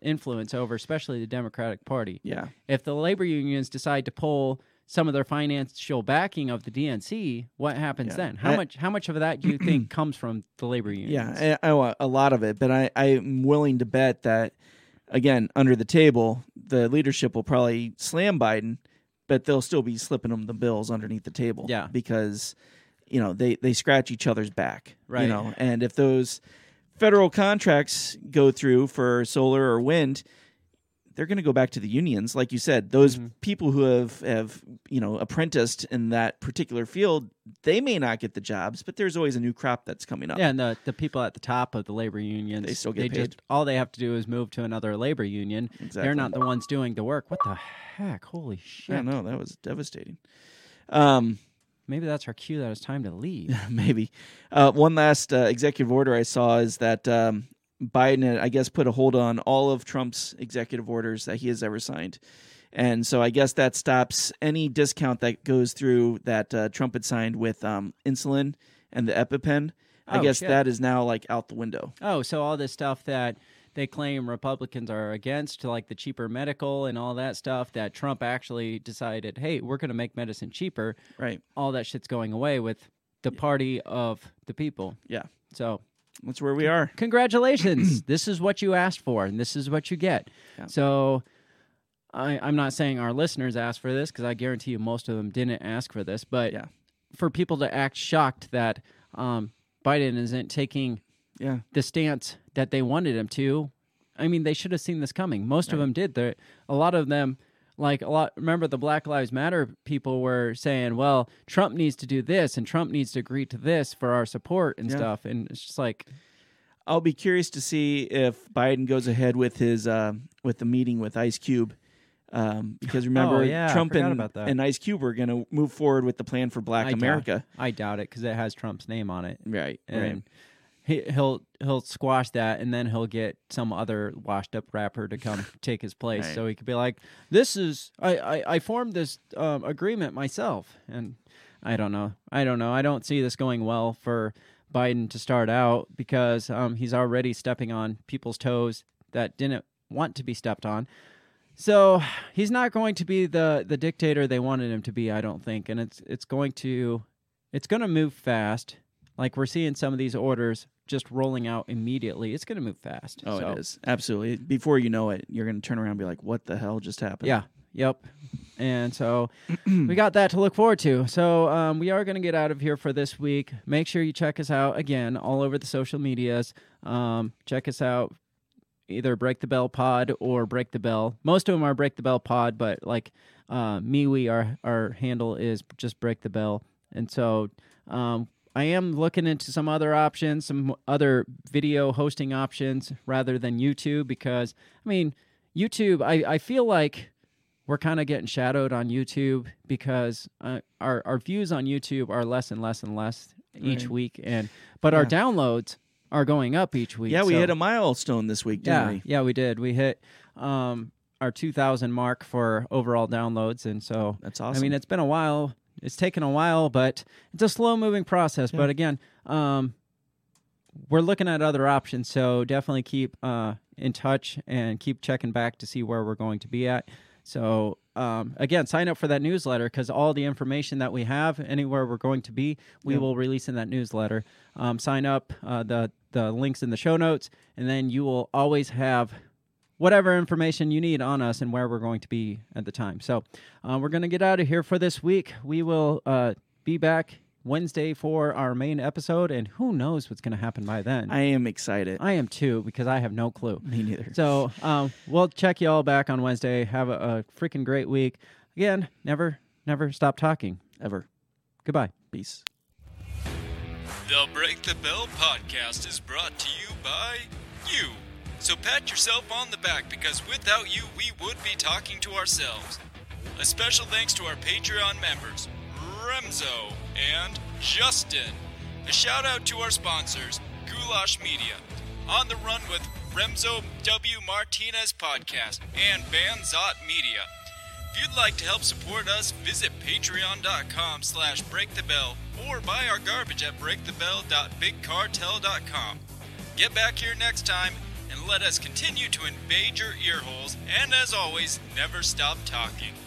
influence over, especially the Democratic Party. Yeah. If the labor unions decide to pull some of their financial backing of the DNC, what happens then? How much of that do you think comes from the labor unions? Yeah, a lot of it. But I'm willing to bet that, again, under the table, the leadership will probably slam Biden, but they'll still be slipping them the bills underneath the table. Yeah. Because you know, they scratch each other's back, right? You know, and if those federal contracts go through for solar or wind, they're going to go back to the unions, like you said. Those people who have you know, apprenticed in that particular field, they may not get the jobs, but there's always a new crop that's coming up. Yeah, and the people at the top of the labor unions, they still get paid. Just, all they have to do is move to another labor union. Exactly. They're not the ones doing the work. What the heck? Holy shit! I know, that was devastating. Maybe that's our cue that it's time to leave. Maybe. One last executive order I saw is that Biden, I guess, put a hold on all of Trump's executive orders that he has ever signed. And so I guess that stops any discount that goes through that Trump had signed with insulin and the EpiPen. I guess that is now, like, out the window. Oh, so all this stuff that they claim Republicans are against, like the cheaper medical and all that stuff, that Trump actually decided, hey, we're going to make medicine cheaper. Right. All that shit's going away with the party of the people. Yeah. So that's where we are. Congratulations. This is what you asked for, and this is what you get. Yeah. So I'm not saying our listeners asked for this, because I guarantee you most of them didn't ask for this. But for people to act shocked that Biden isn't taking the stance that they wanted him to, I mean, they should have seen this coming. Most of them did. A lot of them, remember the Black Lives Matter people were saying, well, Trump needs to do this, and Trump needs to agree to this for our support and stuff. And it's just like, I'll be curious to see if Biden goes ahead with his with the meeting with Ice Cube, because remember, Trump and Ice Cube were going to move forward with the plan for Black America. I doubt it, because it has Trump's name on it. Right, right. He'll squash that, and then he'll get some other washed up rapper to come take his place. Right. So he could be like, "This is I formed this agreement myself," and I don't know. I don't see this going well for Biden to start out, because he's already stepping on people's toes that didn't want to be stepped on. So he's not going to be the dictator they wanted him to be, I don't think, and it's going to move fast. Like, we're seeing some of these orders just rolling out immediately. It's going to move fast. Oh, so. It is. Absolutely. Before you know it, you're going to turn around and be like, what the hell just happened? Yeah. Yep. And so we got that to look forward to. So we are going to get out of here for this week. Make sure you check us out, again, all over the social medias. Check us out, either Break the Bell Pod or Break the Bell. Most of them are Break the Bell Pod, but like MeWe, our handle is just Break the Bell. And so I am looking into some other options, some other video hosting options rather than YouTube, because, I mean, YouTube, I feel like we're kind of getting shadowed on YouTube, because our views on YouTube are less and less and less each week, but our downloads are going up each week. Yeah, we hit a milestone this week, didn't we? Yeah, we did. We hit our 2,000 mark for overall downloads. And so that's awesome. I mean, it's been a while. It's taken a while, but it's a slow-moving process. Yeah. But again, we're looking at other options, so definitely keep in touch and keep checking back to see where we're going to be at. So again, sign up for that newsletter, because all the information that we have, anywhere we're going to be, we will release in that newsletter. Sign up, the link's in the show notes, and then you will always have whatever information you need on us and where we're going to be at the time. So we're going to get out of here for this week. We will be back Wednesday for our main episode, and who knows what's going to happen by then. I am excited. I am too, because I have no clue. Me neither. So we'll check you all back on Wednesday. Have a freaking great week. Again, never stop talking. Ever. Goodbye. Peace. The Break the Bell podcast is brought to you by you. So pat yourself on the back, because without you, we would be talking to ourselves. A special thanks to our Patreon members, Remso and Justin. A shout out to our sponsors, Goulash Media, On the Run with Remso W. Martinez Podcast, and Van Zot Media. If you'd like to help support us, visit patreon.com/breakthebell or buy our garbage at breakthebell.bigcartel.com. Get back here next time and let us continue to invade your earholes, and as always, never stop talking.